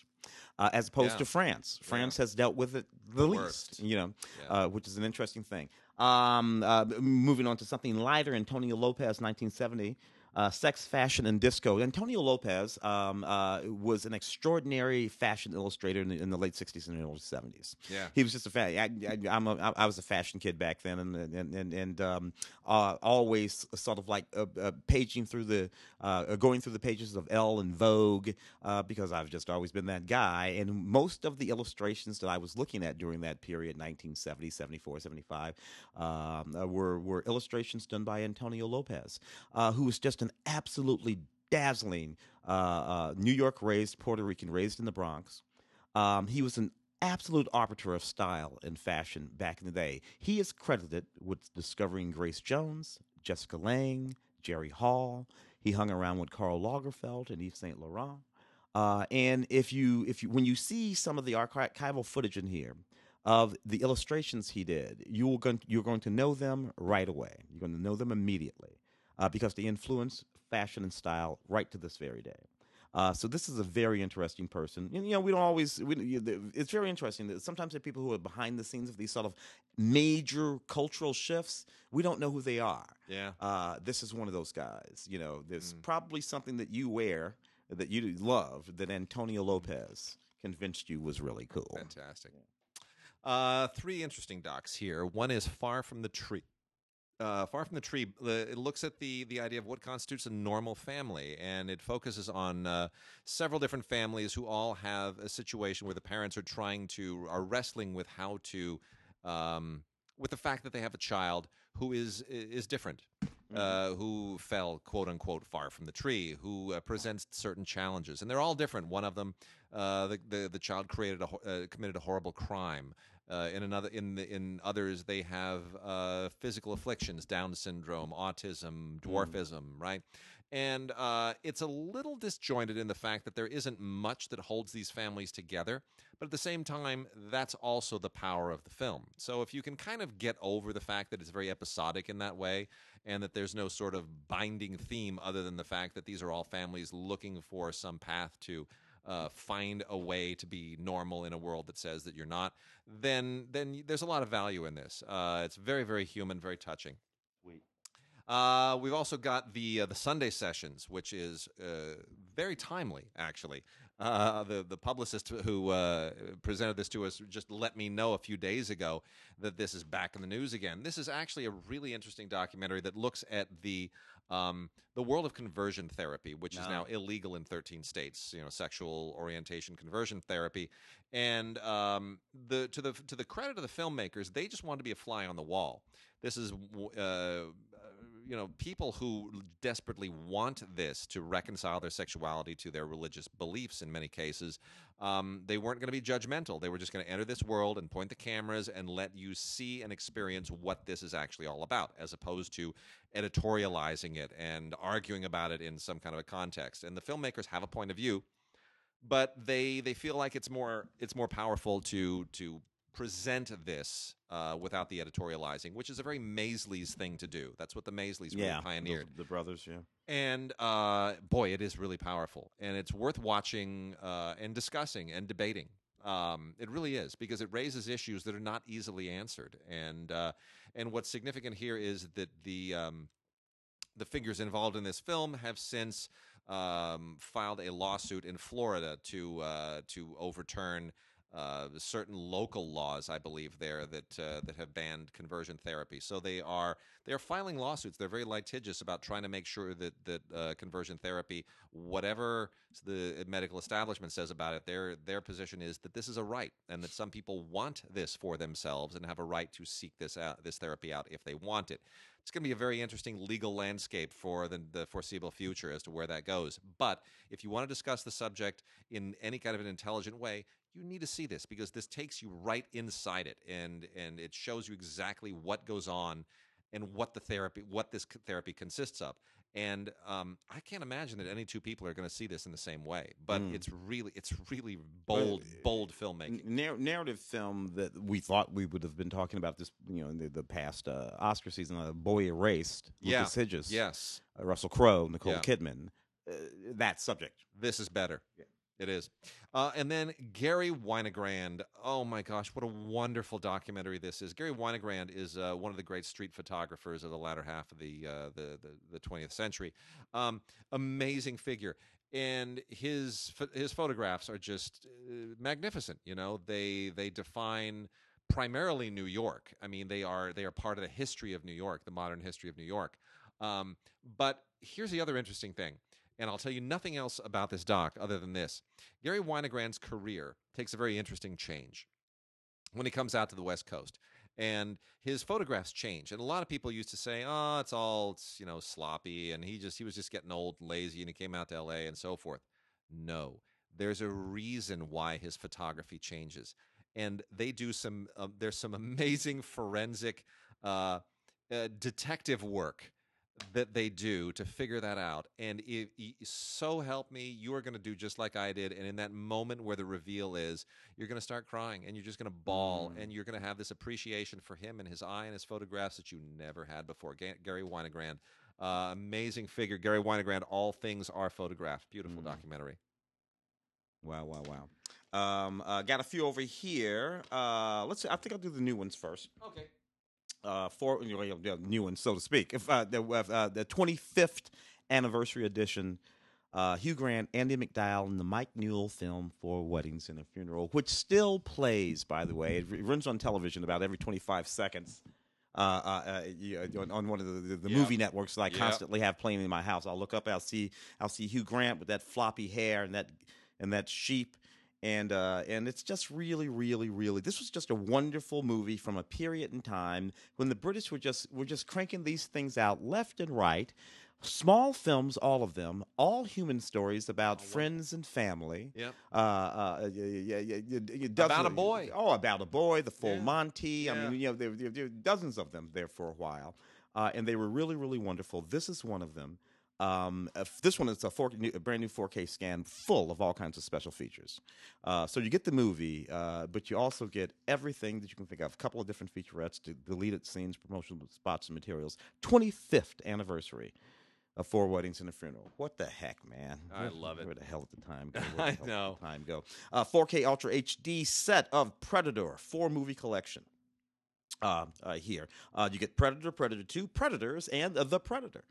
Uh, as opposed yeah. to France. France yeah. has dealt with it the, the least, worst. you know, yeah. uh, which is an interesting thing. Um, uh, moving on to something lighter, Antonio Lopez, nineteen seventy, uh, Sex, Fashion, and Disco. Antonio Lopez um, uh, was an extraordinary fashion illustrator in the, in the late sixties and early seventies. Yeah. He was just a fan. I, I, I'm a, I was a fashion kid back then, and and and, and um, uh, always sort of like uh, uh, paging through the, uh, going through the pages of Elle and Vogue, uh, because I've just always been that guy. And most of the illustrations that I was looking at during that period, nineteen seventy, seventy-four, seventy-five, um, uh, were were illustrations done by Antonio Lopez, uh, who was just an absolutely dazzling uh, uh, New York raised, Puerto Rican raised in the Bronx. Um, he was an absolute arbiter of style and fashion back in the day. He is credited with discovering Grace Jones, Jessica Lange, Jerry Hall. He hung around with Karl Lagerfeld and Yves Saint Laurent. Uh, and if you, if you, when you see some of the archival footage in here of the illustrations he did, you will go, you're going to know them right away. You're going to know them immediately. Uh, because they influence fashion and style right to this very day. Uh, so this is a very interesting person. And, you know, we don't always we, – it's very interesting that sometimes the people who are behind the scenes of these sort of major cultural shifts, we don't know who they are. Yeah. Uh, this is one of those guys. You know, there's mm. probably something that you wear that you love that Antonio Lopez convinced you was really cool. Fantastic. Uh, three interesting docs here. One is Far From the Tree. Uh, Far From the Tree, uh, it looks at the, the idea of what constitutes a normal family, and it focuses on uh, several different families who all have a situation where the parents are trying to, are wrestling with how to, um, with the fact that they have a child who is, is different, uh, who fell, quote unquote, far from the tree, who uh, presents certain challenges. And they're all different. One of them, uh, the, the, the child created a, uh, committed a horrible crime. Uh, in another, in the, in others, they have uh, physical afflictions, Down syndrome, autism, dwarfism, mm. right? And uh, it's a little disjointed in the fact that there isn't much that holds these families together. But at the same time, that's also the power of the film. So if you can kind of get over the fact that it's very episodic in that way, and that there's no sort of binding theme other than the fact that these are all families looking for some path to uh, find a way to be normal in a world that says that you're not, then then there's a lot of value in this. Uh, it's very, very human, very touching. Sweet. Uh, we've also got the uh, the Sunday Sessions, which is uh, very timely, actually. Uh, the, the publicist who uh, presented this to us just let me know a few days ago that this is back in the news again. This is actually a really interesting documentary that looks at the um, the world of conversion therapy, which no. is now illegal in thirteen states. You know, sexual orientation conversion therapy, and um, the to the to the credit of the filmmakers, they just wanted to be a fly on the wall. This is. Uh, You know, people who desperately want this to reconcile their sexuality to their religious beliefs in many cases, um, they weren't going to be judgmental. They were just going to enter this world and point the cameras and let you see and experience what this is actually all about, as opposed to editorializing it and arguing about it in some kind of a context. And the filmmakers have a point of view, but they they feel like it's more it's more powerful to to present this uh, without the editorializing, which is a very Maisleys thing to do. That's what the Maisleys yeah, really pioneered. The, the brothers, yeah. And uh, boy, it is really powerful. And it's worth watching uh, and discussing and debating. Um, it really is, because it raises issues that are not easily answered. And uh, and what's significant here is that the um, the figures involved in this film have since um, filed a lawsuit in Florida to uh, to overturn Uh, certain local laws, I believe, there that uh, that have banned conversion therapy. So they are they are filing lawsuits. They're very litigious about trying to make sure that that uh, conversion therapy, whatever the medical establishment says about it, their their position is that this is a right, and that some people want this for themselves and have a right to seek this out, this therapy out if they want it. It's going to be a very interesting legal landscape for the, the foreseeable future as to where that goes. But if you want to discuss the subject in any kind of an intelligent way, you need to see this, because this takes you right inside it, and and it shows you exactly what goes on and what the therapy, what this therapy consists of. And um, I can't imagine that any two people are going to see this in the same way. But mm. it's really, it's really bold, but, bold filmmaking. Narr narrative film that we thought we would have been talking about this, you know, in the, the past uh, Oscar season. Uh, Boy Erased, Lucas yeah. Hedges, yes, uh, Russell Crowe, Nicole yeah. Kidman. Uh, that subject. This is better. Yeah. It is. Uh, and then Gary Winogrand. Oh, my gosh, what a wonderful documentary this is. Gary Winogrand is uh, one of the great street photographers of the latter half of the, uh, the, the, the twentieth century. Um, amazing figure. And his his photographs are just uh, magnificent. You know, they they define primarily New York. I mean, they are, they are part of the history of New York, the modern history of New York. Um, but here's the other interesting thing. And I'll tell you nothing else about this doc other than this. Gary Winogrand's career takes a very interesting change when he comes out to the West Coast. And his photographs change. And a lot of people used to say, oh, it's all, it's, you know, sloppy. And he just he was just getting old and lazy, and he came out to L A and so forth. No, there's a reason why his photography changes. And they do some, uh, there's some amazing forensic uh, uh, detective work that they do to figure that out. And if, so help me, you are going to do just like I did. And in that moment where the reveal is, you're going to start crying, and you're just going to bawl, mm. and you're going to have this appreciation for him and his eye and his photographs that you never had before. Ga Gary Winogrand, uh, amazing figure. Gary Winogrand, All Things Are Photographed. Beautiful mm. documentary. Wow, wow, wow. Um, uh, got a few over here. Uh, let's. I think I'll do the new ones first. Okay. Uh, for you know, new one, so to speak. If uh, the uh, the twenty-fifth anniversary edition, uh, Hugh Grant, Andy McDowell, and the Mike Newell film Four Weddings and a Funeral, which still plays, by the way. It runs on television about every twenty-five seconds. Uh, uh, you know, on one of the, the, the yeah. movie networks that I yeah. constantly have playing in my house. I'll look up. I'll see. I'll see Hugh Grant with that floppy hair and that and that sheep. And uh, and it's just really, really, really. This was just a wonderful movie from a period in time when the British were just were just cranking these things out left and right. Small films, all of them, all human stories about oh, wow. friends and family. Yep. Uh, uh, yeah, yeah, yeah, yeah, yeah, about a boy. Oh, about a boy, the Full yeah. Monty. Yeah. I mean, you know, there, there, there were dozens of them there for a while. Uh, and they were really, really wonderful. This is one of them. Um, uh, this one is a, four, new, a brand new four K scan full of all kinds of special features. Uh, so you get the movie, uh, but you also get everything that you can think of. A couple of different featurettes, deleted scenes, promotional spots and materials. twenty-fifth anniversary of Four Weddings and a Funeral. What the heck, man? I what, love it. Where the hell did the time go? Where the hell I know. The time go? Uh, four K Ultra H D set of Predator, four movie collection. Uh, uh, here. Uh, you get Predator, Predator two, Predators, and uh, The Predator.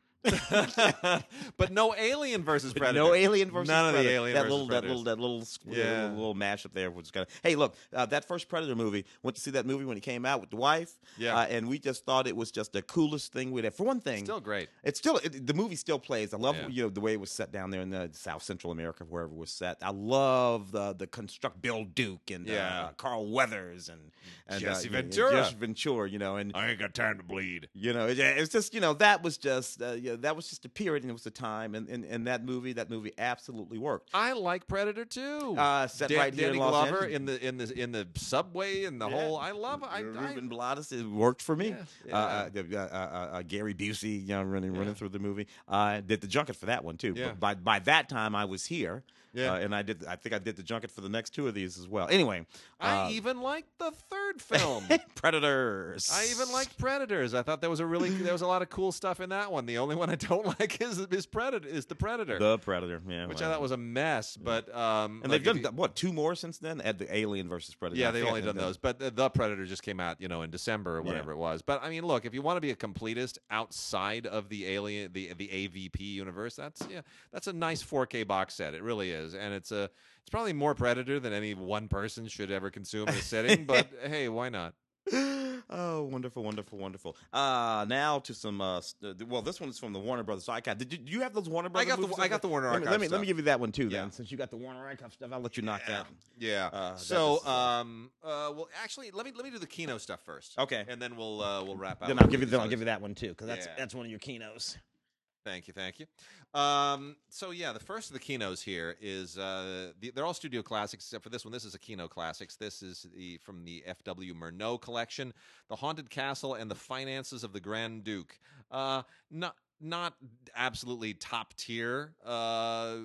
But no Alien versus Predator. No Alien versus None Predator. None of the Alien that versus little, Predators. That little, that little, yeah. little, little mashup there was kind of. Hey, look, uh, that first Predator movie. Went to see that movie when it came out with the wife. Yeah, uh, and we just thought it was just the coolest thing we'd have. For one thing, still great. It's still it, the movie still plays. I love yeah. you know the way it was set down there in the South Central America, wherever it was set. I love the the construct Bill Duke and yeah. uh, Carl Weathers and, and Jesse uh, Ventura. Jesse Ventura, you know, and I ain't got time to bleed. You know, it, it's just you know that was just. Uh, yeah, that was just a period and it was a time, and, and, and that movie, that movie absolutely worked. I like Predator too. Uh, set Dan, right here Danny in Los Glover Angeles. in the in the in the subway and the yeah. whole. I love it. I, Ruben Blades. It worked for me. Yeah, yeah. Uh, uh, uh, uh, Gary Busey, you know, running yeah. running through the movie. Uh, did the junket for that one too. Yeah. But by by that time, I was here. Yeah, uh, and I did. I think I did the junket for the next two of these as well. Anyway, I uh, even liked the third film, Predators. I even liked Predators. I thought there was a really there was a lot of cool stuff in that one. The only one I don't like is is Predator. Is the Predator? The Predator. Yeah, which wow. I thought was a mess. Yeah. But um, and like they've done you, what two more since then? At the Alien versus Predator. Yeah, they've only done those. But the, the Predator just came out, you know, in December or whatever yeah. it was. But I mean, look, if you want to be a completist outside of the Alien, the the A V P universe, that's yeah, that's a nice four K box set. It really is. And it's a it's probably more Predator than any one person should ever consume in a sitting, but hey, why not? Oh, wonderful, wonderful, wonderful. Uh, now to some uh, well, this one is from the Warner Brothers archive. Did you, do you have those Warner Brothers? I got movies the I got the Warner archive. Let me let me, stuff. Let me give you that one too, yeah. then, since you got the Warner archive stuff. I'll let you knock yeah. that. Yeah. Uh, so, that um, uh, well, actually, let me let me do the Kino stuff first. Okay, and then we'll uh, we'll wrap up. Then I'll give you then I'll give you that one too, because that's yeah. that's one of your Kinos. Thank you, thank you. Um, so, yeah, the first of the Kinos here is uh, – the, they're all studio classics except for this one. This is a Kino Classics. This is the, from the F W Murnau collection, The Haunted Castle and the Finances of the Grand Duke. Uh, not, not absolutely top-tier uh,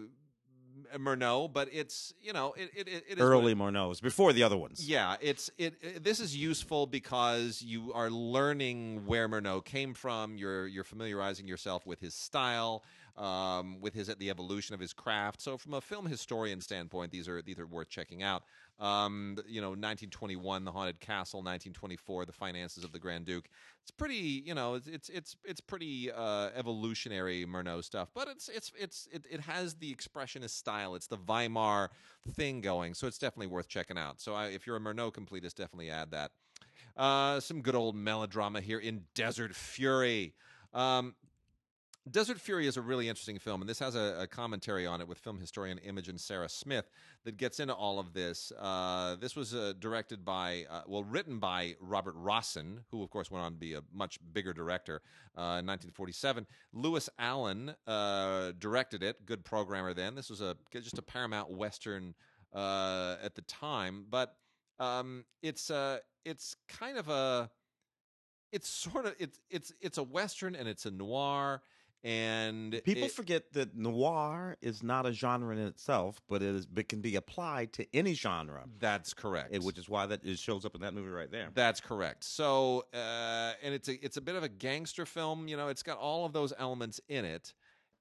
Murnau, but it's – you know, it, it, it, it is – early Murnau's, before the other ones. Yeah, it's it, it. This is useful because you are learning where Murnau came from. You're, you're familiarizing yourself with his style. Um, with his the evolution of his craft, so from a film historian standpoint, these are these are worth checking out. Um, you know, nineteen twenty-one, The Haunted Castle; nineteen twenty-four, The Finances of the Grand Duke. It's pretty, you know, it's it's it's pretty uh, evolutionary Murnau stuff, but it's it's it's it, it has the expressionist style. It's the Weimar thing going, so it's definitely worth checking out. So I, if you're a Murnau completist, definitely add that. Uh, some good old melodrama here in Desert Fury. Um, Desert Fury is a really interesting film, and this has a, a commentary on it with film historian Imogen Sarah Smith that gets into all of this. Uh, this was uh, directed by, uh, well, written by Robert Rossen, who, of course, went on to be a much bigger director uh, in nineteen forty-seven. Lewis Allen uh, directed it, good programmer then. This was a just a Paramount Western uh, at the time, but um, it's uh, it's kind of a, it's sort of, it's it's it's a Western and it's a noir. And people it, forget that noir is not a genre in itself, but it, is, it can be applied to any genre. That's correct. It, which is why that it shows up in that movie right there. That's correct. So, uh, and it's a it's a bit of a gangster film. You know, it's got all of those elements in it,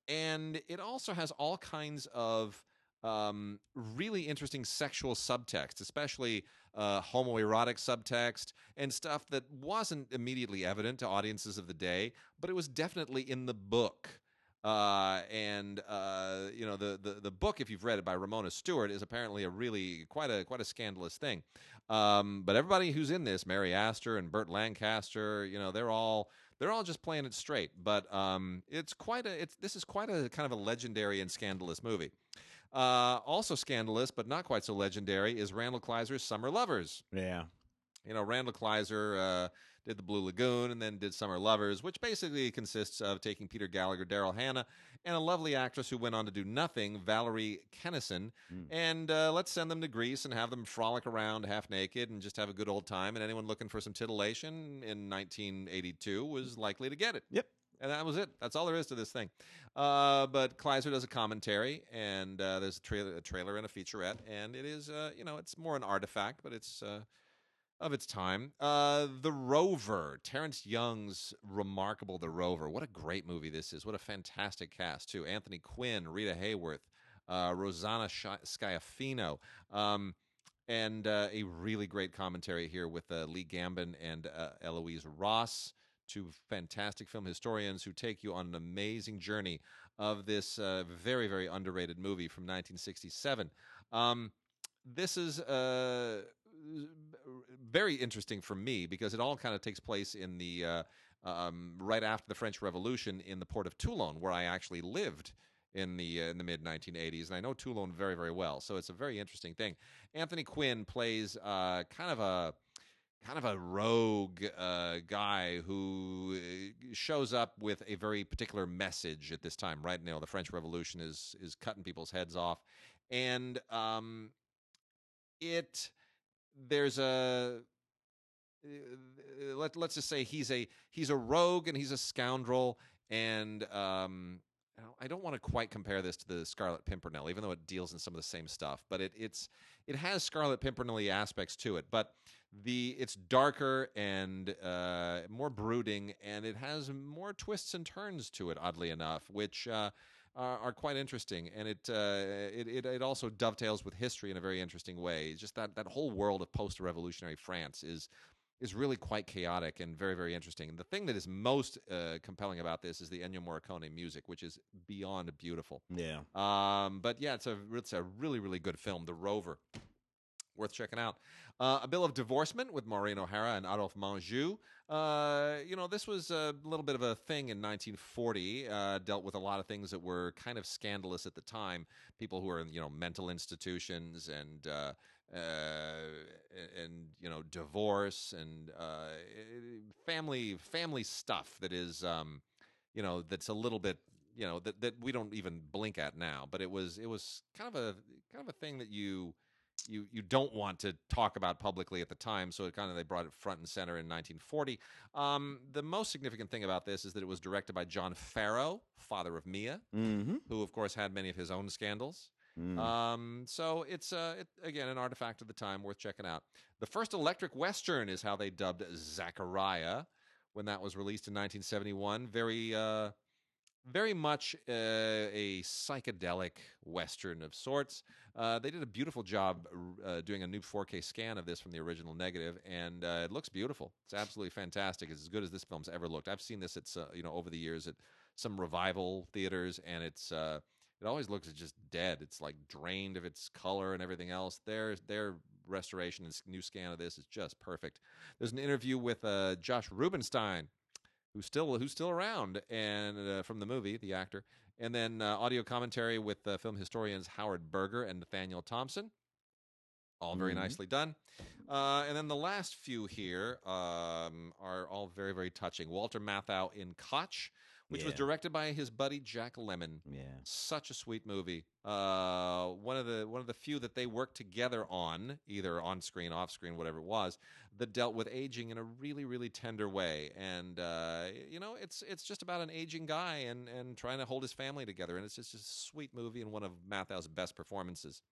and it also has all kinds of um, really interesting sexual subtext, especially. Uh, homoerotic subtext and stuff that wasn't immediately evident to audiences of the day, but it was definitely in the book. Uh, and uh, you know, the, the the book, if you've read it, by Ramona Stewart, is apparently a really quite a quite a scandalous thing. Um, but everybody who's in this, Mary Astor and Burt Lancaster, you know, they're all they're all just playing it straight. But um, it's quite a it's this is quite a kind of a legendary and scandalous movie. Uh, also scandalous, but not quite so legendary, is Randall Kleiser's Summer Lovers. Yeah. You know, Randall Kleiser uh, did The Blue Lagoon, and then did Summer Lovers, which basically consists of taking Peter Gallagher, Daryl Hannah, and a lovely actress who went on to do nothing, Valerie Kennison, mm. and uh, let's send them to Greece and have them frolic around half naked and just have a good old time, and anyone looking for some titillation in nineteen eighty-two was likely to get it. Yep. And that was it. That's all there is to this thing. Uh, but Kleiser does a commentary, and uh, there's a, tra- a trailer and a featurette, and it is, uh, you know, it's more an artifact, but it's uh, of its time. Uh, The Rover, Terrence Young's remarkable The Rover. What a great movie this is. What a fantastic cast, too. Anthony Quinn, Rita Hayworth, uh, Rosanna Schiaffino, um, and uh, a really great commentary here with uh, Lee Gambon and uh, Eloise Ross. Two fantastic film historians who take you on an amazing journey of this uh, very, very underrated movie from nineteen sixty-seven. Um, this is uh, very interesting for me because it all kind of takes place in the uh, um, right after the French Revolution in the port of Toulon, where I actually lived in the uh, in the mid nineteen eighties, and I know Toulon very, very well. So it's a very interesting thing. Anthony Quinn plays uh, kind of a kind of a rogue uh, guy who shows up with a very particular message at this time. Right now, the French Revolution is is cutting people's heads off. And um, it there's a let, let's just say he's a he's a rogue and he's a scoundrel. And um, I don't want to quite compare this to the Scarlet Pimpernel, even though it deals in some of the same stuff. But it it's it has Scarlet Pimpernel-y aspects to it. But The it's darker and uh, more brooding, and it has more twists and turns to it, oddly enough, which uh, are, are quite interesting. And it, uh, it it it also dovetails with history in a very interesting way. Just that that whole world of post-revolutionary France is is really quite chaotic and very, very interesting. And the thing that is most uh, compelling about this is the Ennio Morricone music, which is beyond beautiful. Yeah. Um. But yeah, it's a it's a really really good film, The Rover. Worth checking out. Uh, A Bill of Divorcement with Maureen O'Hara and Adolphe Manjou. Uh, you know, this was a little bit of a thing in nineteen forty. Uh, dealt with a lot of things that were kind of scandalous at the time. People who are in, you know, mental institutions and, uh, uh, and you know, divorce and uh, family family stuff that is, um, you know, that's a little bit, you know, that, that we don't even blink at now. But it was it was kind of a kind of a thing that you. You you don't want to talk about publicly at the time, so it kind of they brought it front and center in nineteen forty. Um, the most significant thing about this is that it was directed by John Farrow, father of Mia, mm-hmm. who of course had many of his own scandals. Mm. Um, so it's uh, it, again an artifact of the time worth checking out. The first electric western is how they dubbed Zachariah when that was released in nineteen seventy-one. Very. Uh, Very much uh, a psychedelic Western of sorts. Uh, they did a beautiful job uh, doing a new four K scan of this from the original negative, and uh, it looks beautiful. It's absolutely fantastic. It's as good as this film's ever looked. I've seen this at uh, you know over the years at some revival theaters, and it's uh, it always looks just dead. It's like drained of its color and everything else. Their their restoration and new scan of this is just perfect. There's an interview with uh, Josh Rubenstein. Who's still who's still around and uh, from the movie, the actor, and then uh, audio commentary with uh, film historians Howard Berger and Nathaniel Thompson, all very mm-hmm. nicely done. Uh, and then the last few here um, are all very very touching. Walter Matthau in Koch, which yeah. was directed by his buddy Jack Lemmon. Yeah, such a sweet movie. Uh, one of the one of the few that they worked together on, either on screen, off screen, whatever it was. That dealt with aging in a really, really tender way, and uh, you know, it's it's just about an aging guy and and trying to hold his family together, and it's just a sweet movie and one of Matthau's best performances.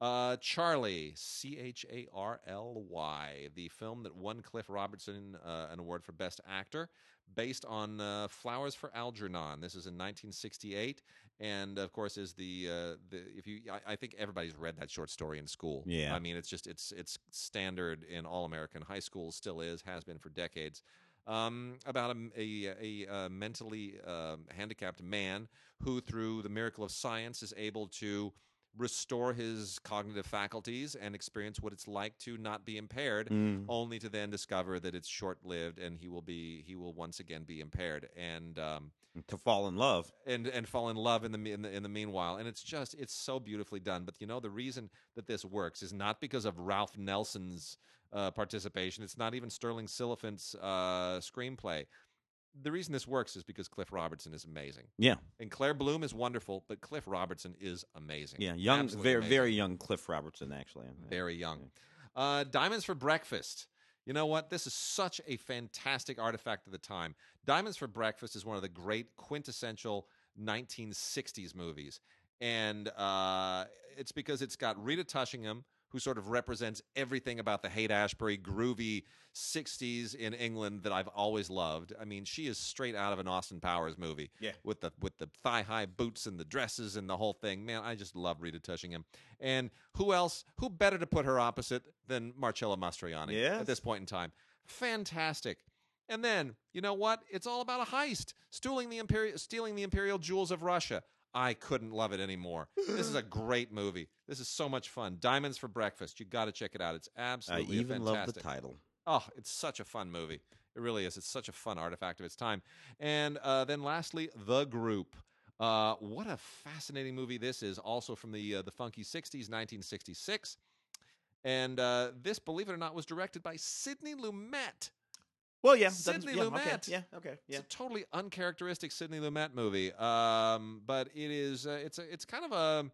Uh, Charlie, C H A R L Y, the film that won Cliff Robertson uh, an award for Best Actor, based on uh, Flowers for Algernon. This is in nineteen sixty-eight, and of course is the uh, the if you I, I think everybody's read that short story in school. Yeah, I mean it's just it's it's standard in all American high schools, still is, has been for decades. Um, about a, a, a, a mentally uh, handicapped man who, through the miracle of science, is able to restore his cognitive faculties and experience what it's like to not be impaired, mm. only to then discover that it's short-lived and he will be he will once again be impaired. And um, to fall in love and and fall in love in the in the in the meanwhile. And it's just it's so beautifully done. But you know, the reason that this works is not because of Ralph Nelson's uh, participation. It's not even Sterling Siliphant's uh, screenplay. The reason this works is because Cliff Robertson is amazing. Yeah, and Claire Bloom is wonderful, but Cliff Robertson is amazing. Yeah, young, Absolutely very amazing. very young Cliff Robertson, actually, very young. Yeah. Uh, Diamonds for Breakfast. You know what? This is such a fantastic artifact of the time. Diamonds for Breakfast is one of the great quintessential nineteen sixties movies, and uh, it's because it's got Rita Tushingham, who sort of represents everything about the Haight-Ashbury groovy sixties in England that I've always loved. I mean, she is straight out of an Austin Powers movie. Yeah. With the with the thigh-high boots and the dresses and the whole thing. Man, I just love Rita Tushingham. And who else, who better to put her opposite than Marcello Mastroianni yes. at this point in time? Fantastic. And then, you know what? It's all about a heist. Stealing the imperial, stealing the imperial jewels of Russia. I couldn't love it anymore. This is a great movie. This is so much fun. Diamonds for Breakfast. You got to check it out. It's absolutely fantastic. I even love the title. Oh, it's such a fun movie. It really is. It's such a fun artifact of its time. And uh, then lastly, The Group. Uh, what a fascinating movie this is. Also from the uh, the funky sixties, nineteen sixty-six. And uh, this, believe it or not, was directed by Sidney Lumet. Well, yeah, Sidney yeah, Lumet. Okay, yeah, okay. Yeah. It's a totally uncharacteristic Sidney Lumet movie, um, but it is. Uh, it's a, it's kind of a,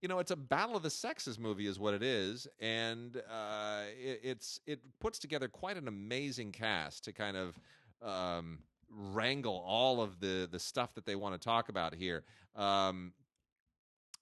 you know, it's a battle of the sexes movie, is what it is, and uh, it, it's it puts together quite an amazing cast to kind of um, wrangle all of the the stuff that they want to talk about here. Um,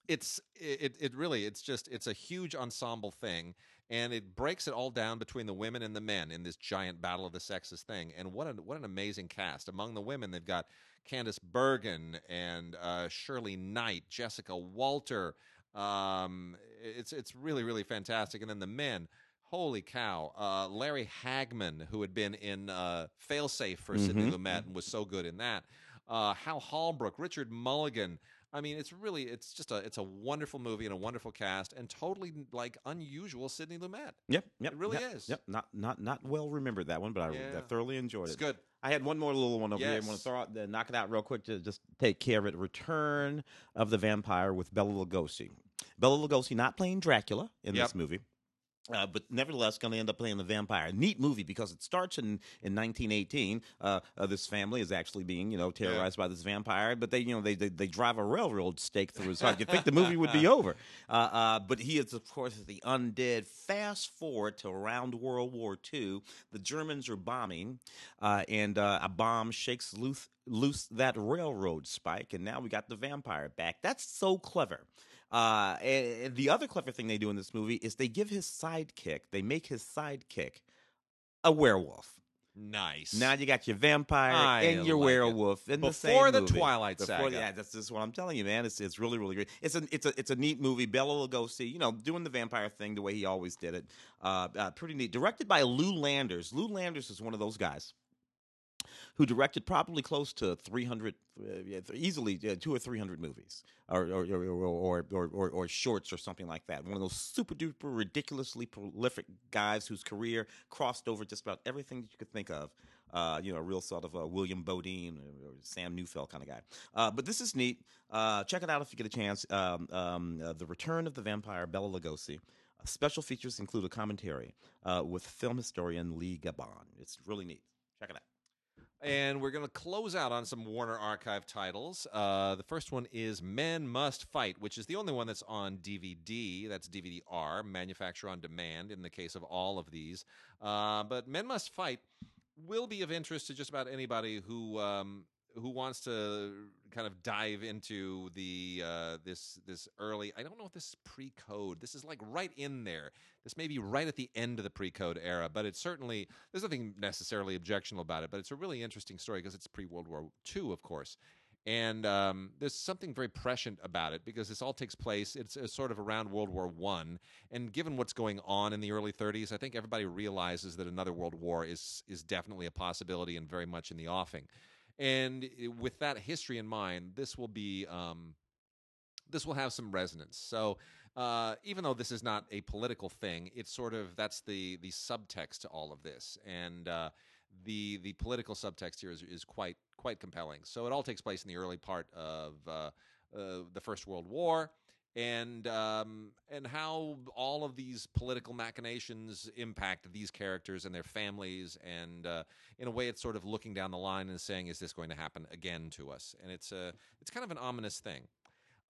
it's it it really it's just it's a huge ensemble thing. And it breaks it all down between the women and the men in this giant battle of the sexes thing. And what an, what an amazing cast. Among the women, they've got Candice Bergen and uh, Shirley Knight, Jessica Walter. Um, it's, it's really, really fantastic. And then the men, holy cow, uh, Larry Hagman, who had been in uh, Failsafe for mm-hmm. Sidney Lumet and was so good in that. Uh, Hal Holbrook, Richard Mulligan. I mean, it's really, it's just a, it's a wonderful movie and a wonderful cast and totally like unusual Sidney Lumet. Yep, yep, it really yep, is. Yep, not, not, not well remembered that one, but I, yeah. I thoroughly enjoyed it. It's good. I had one more little one over yes. here. I want to throw out, uh, knock it out real quick to just take care of it. Return of the Vampire with Bela Lugosi. Bela Lugosi not playing Dracula in yep. this movie. Uh, but nevertheless, going to end up playing the vampire. Neat movie because it starts in, in nineteen eighteen. Uh, uh, this family is actually being, you know, terrorized yeah. by this vampire. But they, you know, they they, they drive a railroad stake through his heart. You'd think the movie would be over. Uh, uh, but he is, of course, the undead. Fast forward to around World War Two. The Germans are bombing, uh, and uh, a bomb shakes loose, loose that railroad spike, and now we got the vampire back. That's so clever. Uh, and the other clever thing they do in this movie is they give his sidekick, they make his sidekick a werewolf. Nice. Now you got your vampire I and your like werewolf it. in Before the same Before the movie. Twilight Before, Saga. Yeah, that's just what I'm telling you, man. It's it's really really great. It's a it's a it's a neat movie. Bela Lugosi, you know, doing the vampire thing the way he always did it. Uh, uh, pretty neat. Directed by Lou Landers. Lou Landers is one of those guys who directed probably close to three hundred, uh, easily uh, two or three hundred movies, or or or, or or or or shorts or something like that. One of those super duper ridiculously prolific guys whose career crossed over just about everything that you could think of. Uh, you know, a real sort of uh, William Bodine or Sam Neufeld kind of guy. Uh, but this is neat. Uh, check it out if you get a chance. Um, um, uh, The Return of the Vampire, Bela Lugosi. Uh, special features include a commentary uh, with film historian Lee Gabon. It's really neat. Check it out. And we're going to close out on some Warner Archive titles. Uh, the first one is Men Must Fight, which is the only one that's on D V D. That's D V D R, manufacture on demand, in the case of all of these. Uh, but Men Must Fight will be of interest to just about anybody who um, who wants to kind of dive into the uh, this this early. I don't know if this is pre-code. This is like right in there. This may be right at the end of the pre-code era, but it's certainly, there's nothing necessarily objectionable about it, but it's a really interesting story because it's pre-World War Two, of course. And um, there's something very prescient about it because this all takes place, it's, it's sort of around World War One, and given what's going on in the early thirties, I think everybody realizes that another world war is is definitely a possibility and very much in the offing. And with that history in mind, this will be um, this will have some resonance. So uh, even though this is not a political thing, it's sort of that's the the subtext to all of this. And uh, the the political subtext here is is quite quite compelling. So it all takes place in the early part of uh, uh, the First World War, and um, and how all of these political machinations impact these characters and their families, and uh, in a way, it's sort of looking down the line and saying, "Is this going to happen again to us?" And it's a it's kind of an ominous thing.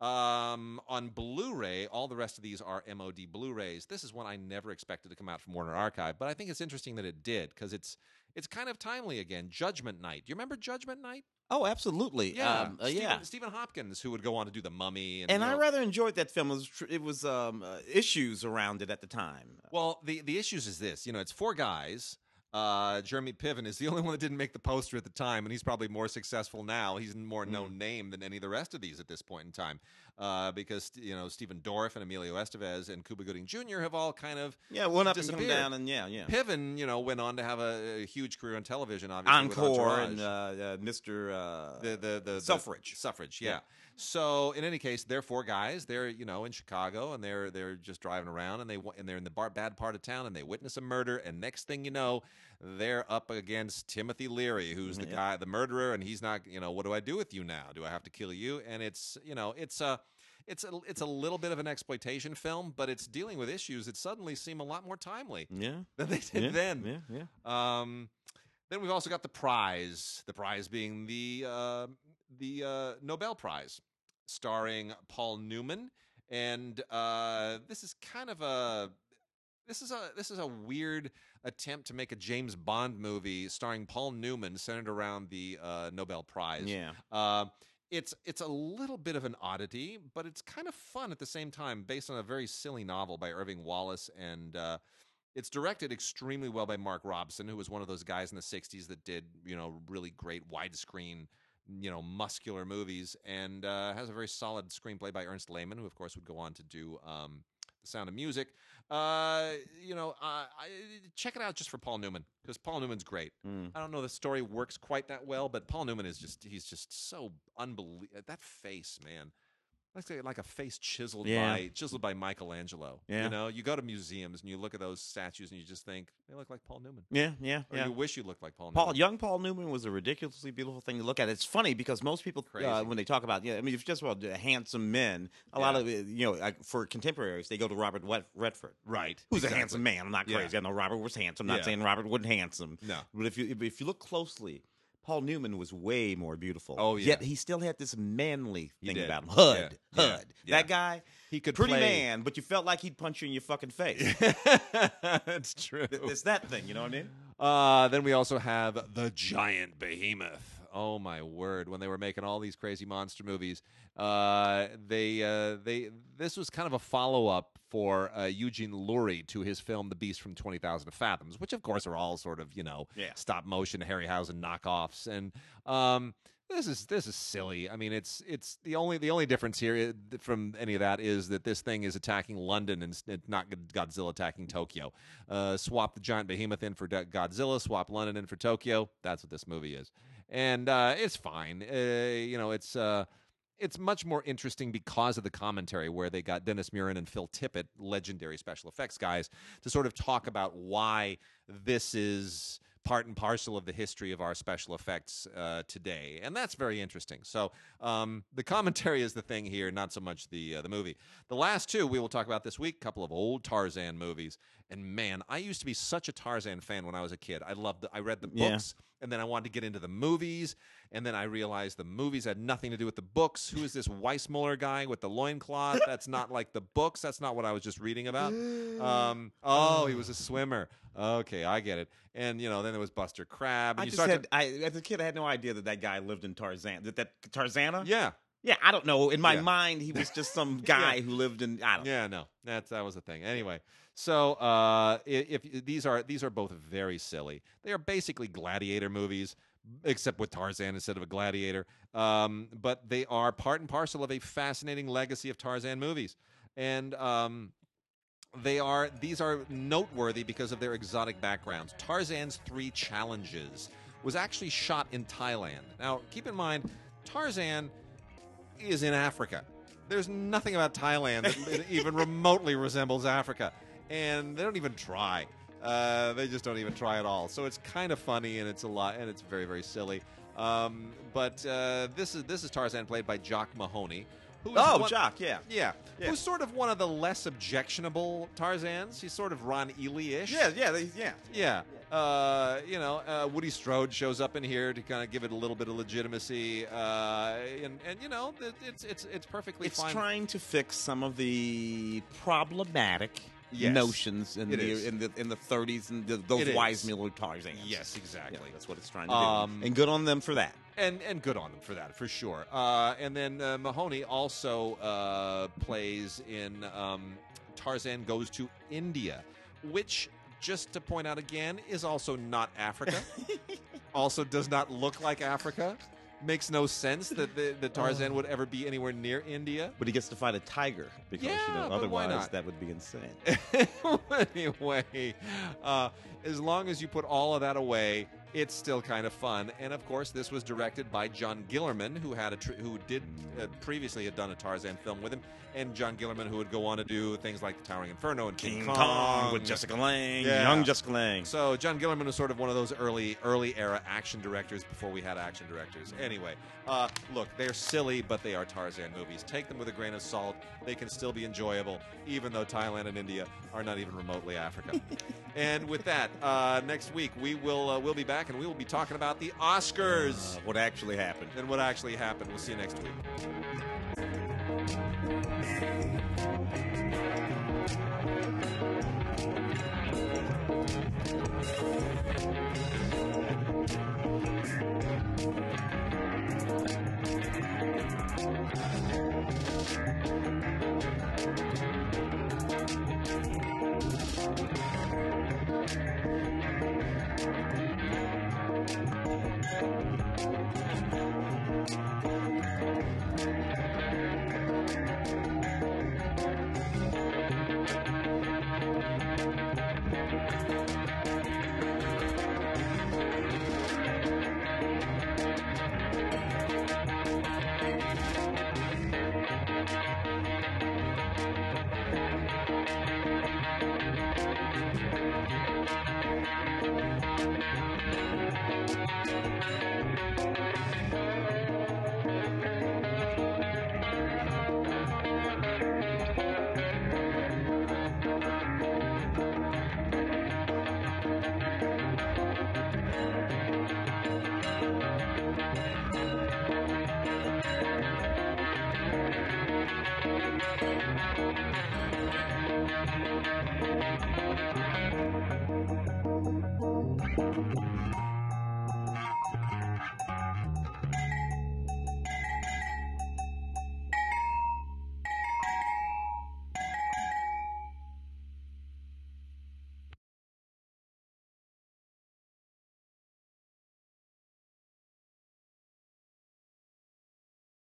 Um, on Blu-ray, all the rest of these are M O D Blu-rays. This is one I never expected to come out from Warner Archive, but I think it's interesting that it did, because it's it's kind of timely again. Judgment Night. Do you remember Judgment Night? Oh, absolutely. Yeah, um, uh, Stephen, yeah. Stephen Hopkins, who would go on to do The Mummy, and, and you know, I rather enjoyed that film. It was, it was um, uh, issues around it at the time. Well, the the issues is this. You know, it's four guys. Uh, Jeremy Piven is the only one that didn't make the poster at the time, and he's probably more successful now. He's more known mm. name than any of the rest of these at this point in time, uh, because you know Stephen Dorff and Emilio Estevez and Cuba Gooding Junior have all kind of yeah one up and come down, and yeah yeah Piven you know went on to have a, a huge career on television, obviously Encore with and uh, uh, Mister Uh, the, the, the, the Suffrage the Suffrage yeah. yeah. So in any case, they're four guys. They're you know in Chicago, and they're they're just driving around, and they and they're in the bar, bad part of town, and they witness a murder, and next thing you know, they're up against Timothy Leary, who's the yeah. guy, the murderer, and he's not, you know, what do I do with you now? Do I have to kill you? And it's, you know, it's a, it's a, it's a little bit of an exploitation film, but it's dealing with issues that suddenly seem a lot more timely yeah. than they did yeah. then. Yeah, yeah. Um, then we've also got The Prize, the prize being the, uh, the uh, Nobel Prize, starring Paul Newman. And uh, this is kind of a... This is a this is a weird attempt to make a James Bond movie starring Paul Newman centered around the uh, Nobel Prize. Yeah, uh, it's it's a little bit of an oddity, but it's kind of fun at the same time, based on a very silly novel by Irving Wallace, and uh, it's directed extremely well by Mark Robson, who was one of those guys in the sixties that did you know really great widescreen, you know, muscular movies, and uh, has a very solid screenplay by Ernest Lehman, who of course would go on to do Um, The Sound of Music. Uh, you know, uh, I, check it out just for Paul Newman, because Paul Newman's great. Mm. I don't know the story works quite that well, but Paul Newman is just, he's just so unbelievable. That face, man. Like, like a face chiseled yeah. by chiseled by Michelangelo. Yeah. You know, you go to museums and you look at those statues and you just think, they look like Paul Newman. Yeah, yeah, or yeah. you wish you looked like Paul, Paul Newman. Young Paul Newman was a ridiculously beautiful thing to look at. It's funny because most people, uh, when they talk about, yeah, I mean, if just about handsome men, a yeah. lot of, you know, for contemporaries, they go to Robert Redford. Right. Who's exactly. a handsome man. I'm not crazy. Yeah. I know Robert was handsome. I'm not yeah. saying Robert wasn't handsome. No. But if you if you look closely, Paul Newman was way more beautiful. Oh, yeah. Yet he still had this manly thing about him. Hud. Yeah. Hud. Yeah. That guy, he could pretty play. man, but you felt like he'd punch you in your fucking face. That's true. It's that thing, you know what I mean? Uh, then we also have The Giant Behemoth. Oh, my word. When they were making all these crazy monster movies, uh, they uh, they this was kind of a follow-up for uh, Eugene Lurie to his film The Beast from twenty thousand Fathoms, which, of course, are all sort of, you know, yeah. stop-motion Harryhausen knockoffs. And um, this is this is silly. I mean, it's it's the only the only difference here from any of that is that this thing is attacking London and not Godzilla attacking Tokyo. Uh, swap the giant behemoth in for Godzilla, swap London in for Tokyo. That's what this movie is. And uh, it's fine. Uh, you know, it's uh, it's much more interesting because of the commentary where they got Dennis Muren and Phil Tippett, legendary special effects guys, to sort of talk about why this is part and parcel of the history of our special effects uh, today. And that's very interesting. So um, the commentary is the thing here, not so much the uh, the movie. The last two we will talk about this week, a couple of old Tarzan movies. And man, I used to be such a Tarzan fan when I was a kid. I loved the, I read the books. Yeah. And then I wanted to get into the movies, and then I realized the movies had nothing to do with the books. Who is this Weissmuller guy with the loincloth? That's not like the books. That's not what I was just reading about. Um, oh, he was a swimmer. Okay, I get it. And, you know, then there was Buster Crabbe. And I you just had, to... I, as a kid, I had no idea that that guy lived in Tarzan. That, that Tarzana? Yeah. Yeah, I don't know. In my yeah. mind, he was just some guy yeah. who lived in, I don't know. Yeah, no, that's, that was the thing. Anyway. So uh, if, if these are these are both very silly. They are basically gladiator movies, except with Tarzan instead of a gladiator. Um, but they are part and parcel of a fascinating legacy of Tarzan movies, and um, they are these are noteworthy because of their exotic backgrounds. Tarzan's Three Challenges was actually shot in Thailand. Now, keep in mind, Tarzan is in Africa. There's nothing about Thailand that even remotely resembles Africa. And they don't even try. Uh, they just don't even try at all. So it's kind of funny, and it's a lot, and it's very, very silly. Um, but uh, this is this is Tarzan, played by Jock Mahoney. Who is oh, one, Jock, yeah. yeah. Yeah. Who's sort of one of the less objectionable Tarzans. He's sort of Ron Ely-ish. Yeah, yeah, they, yeah. Yeah. Uh, you know, uh, Woody Strode shows up in here to kind of give it a little bit of legitimacy. Uh, and, and, you know, it's, it's, it's perfectly it's fine. It's trying to fix some of the problematic... Yes. notions in the, in the in the thirties and the, those it wise Miller Tarzans. Yes, exactly. Yeah, that's what it's trying to um, do. And good on them for that. And and good on them for that, for sure. Uh, and then uh, Mahoney also uh, plays in um, Tarzan Goes to India, which, just to point out again, is also not Africa. Also does not look like Africa. Makes no sense that the, the Tarzan would ever be anywhere near India. But he gets to fight a tiger because, yeah, you know, otherwise that would be insane. Anyway, uh, as long as you put all of that away, it's still kind of fun. And of course, this was directed by John Gillerman, who had a tr who did uh, previously had done a Tarzan film with him, and John Gillerman, who would go on to do things like The Towering Inferno and King, King Kong, Kong with Jessica Lange, yeah. young Jessica Lange. So John Gillerman was sort of one of those early, early era action directors before we had action directors. Anyway, uh, look, they're silly, but they are Tarzan movies. Take them with a grain of salt; they can still be enjoyable, even though Thailand and India are not even remotely Africa. And with that, uh, next week we will uh, we'll be back. And we will be talking about the Oscars. Uh, what actually happened. And what actually happened. We'll see you next week.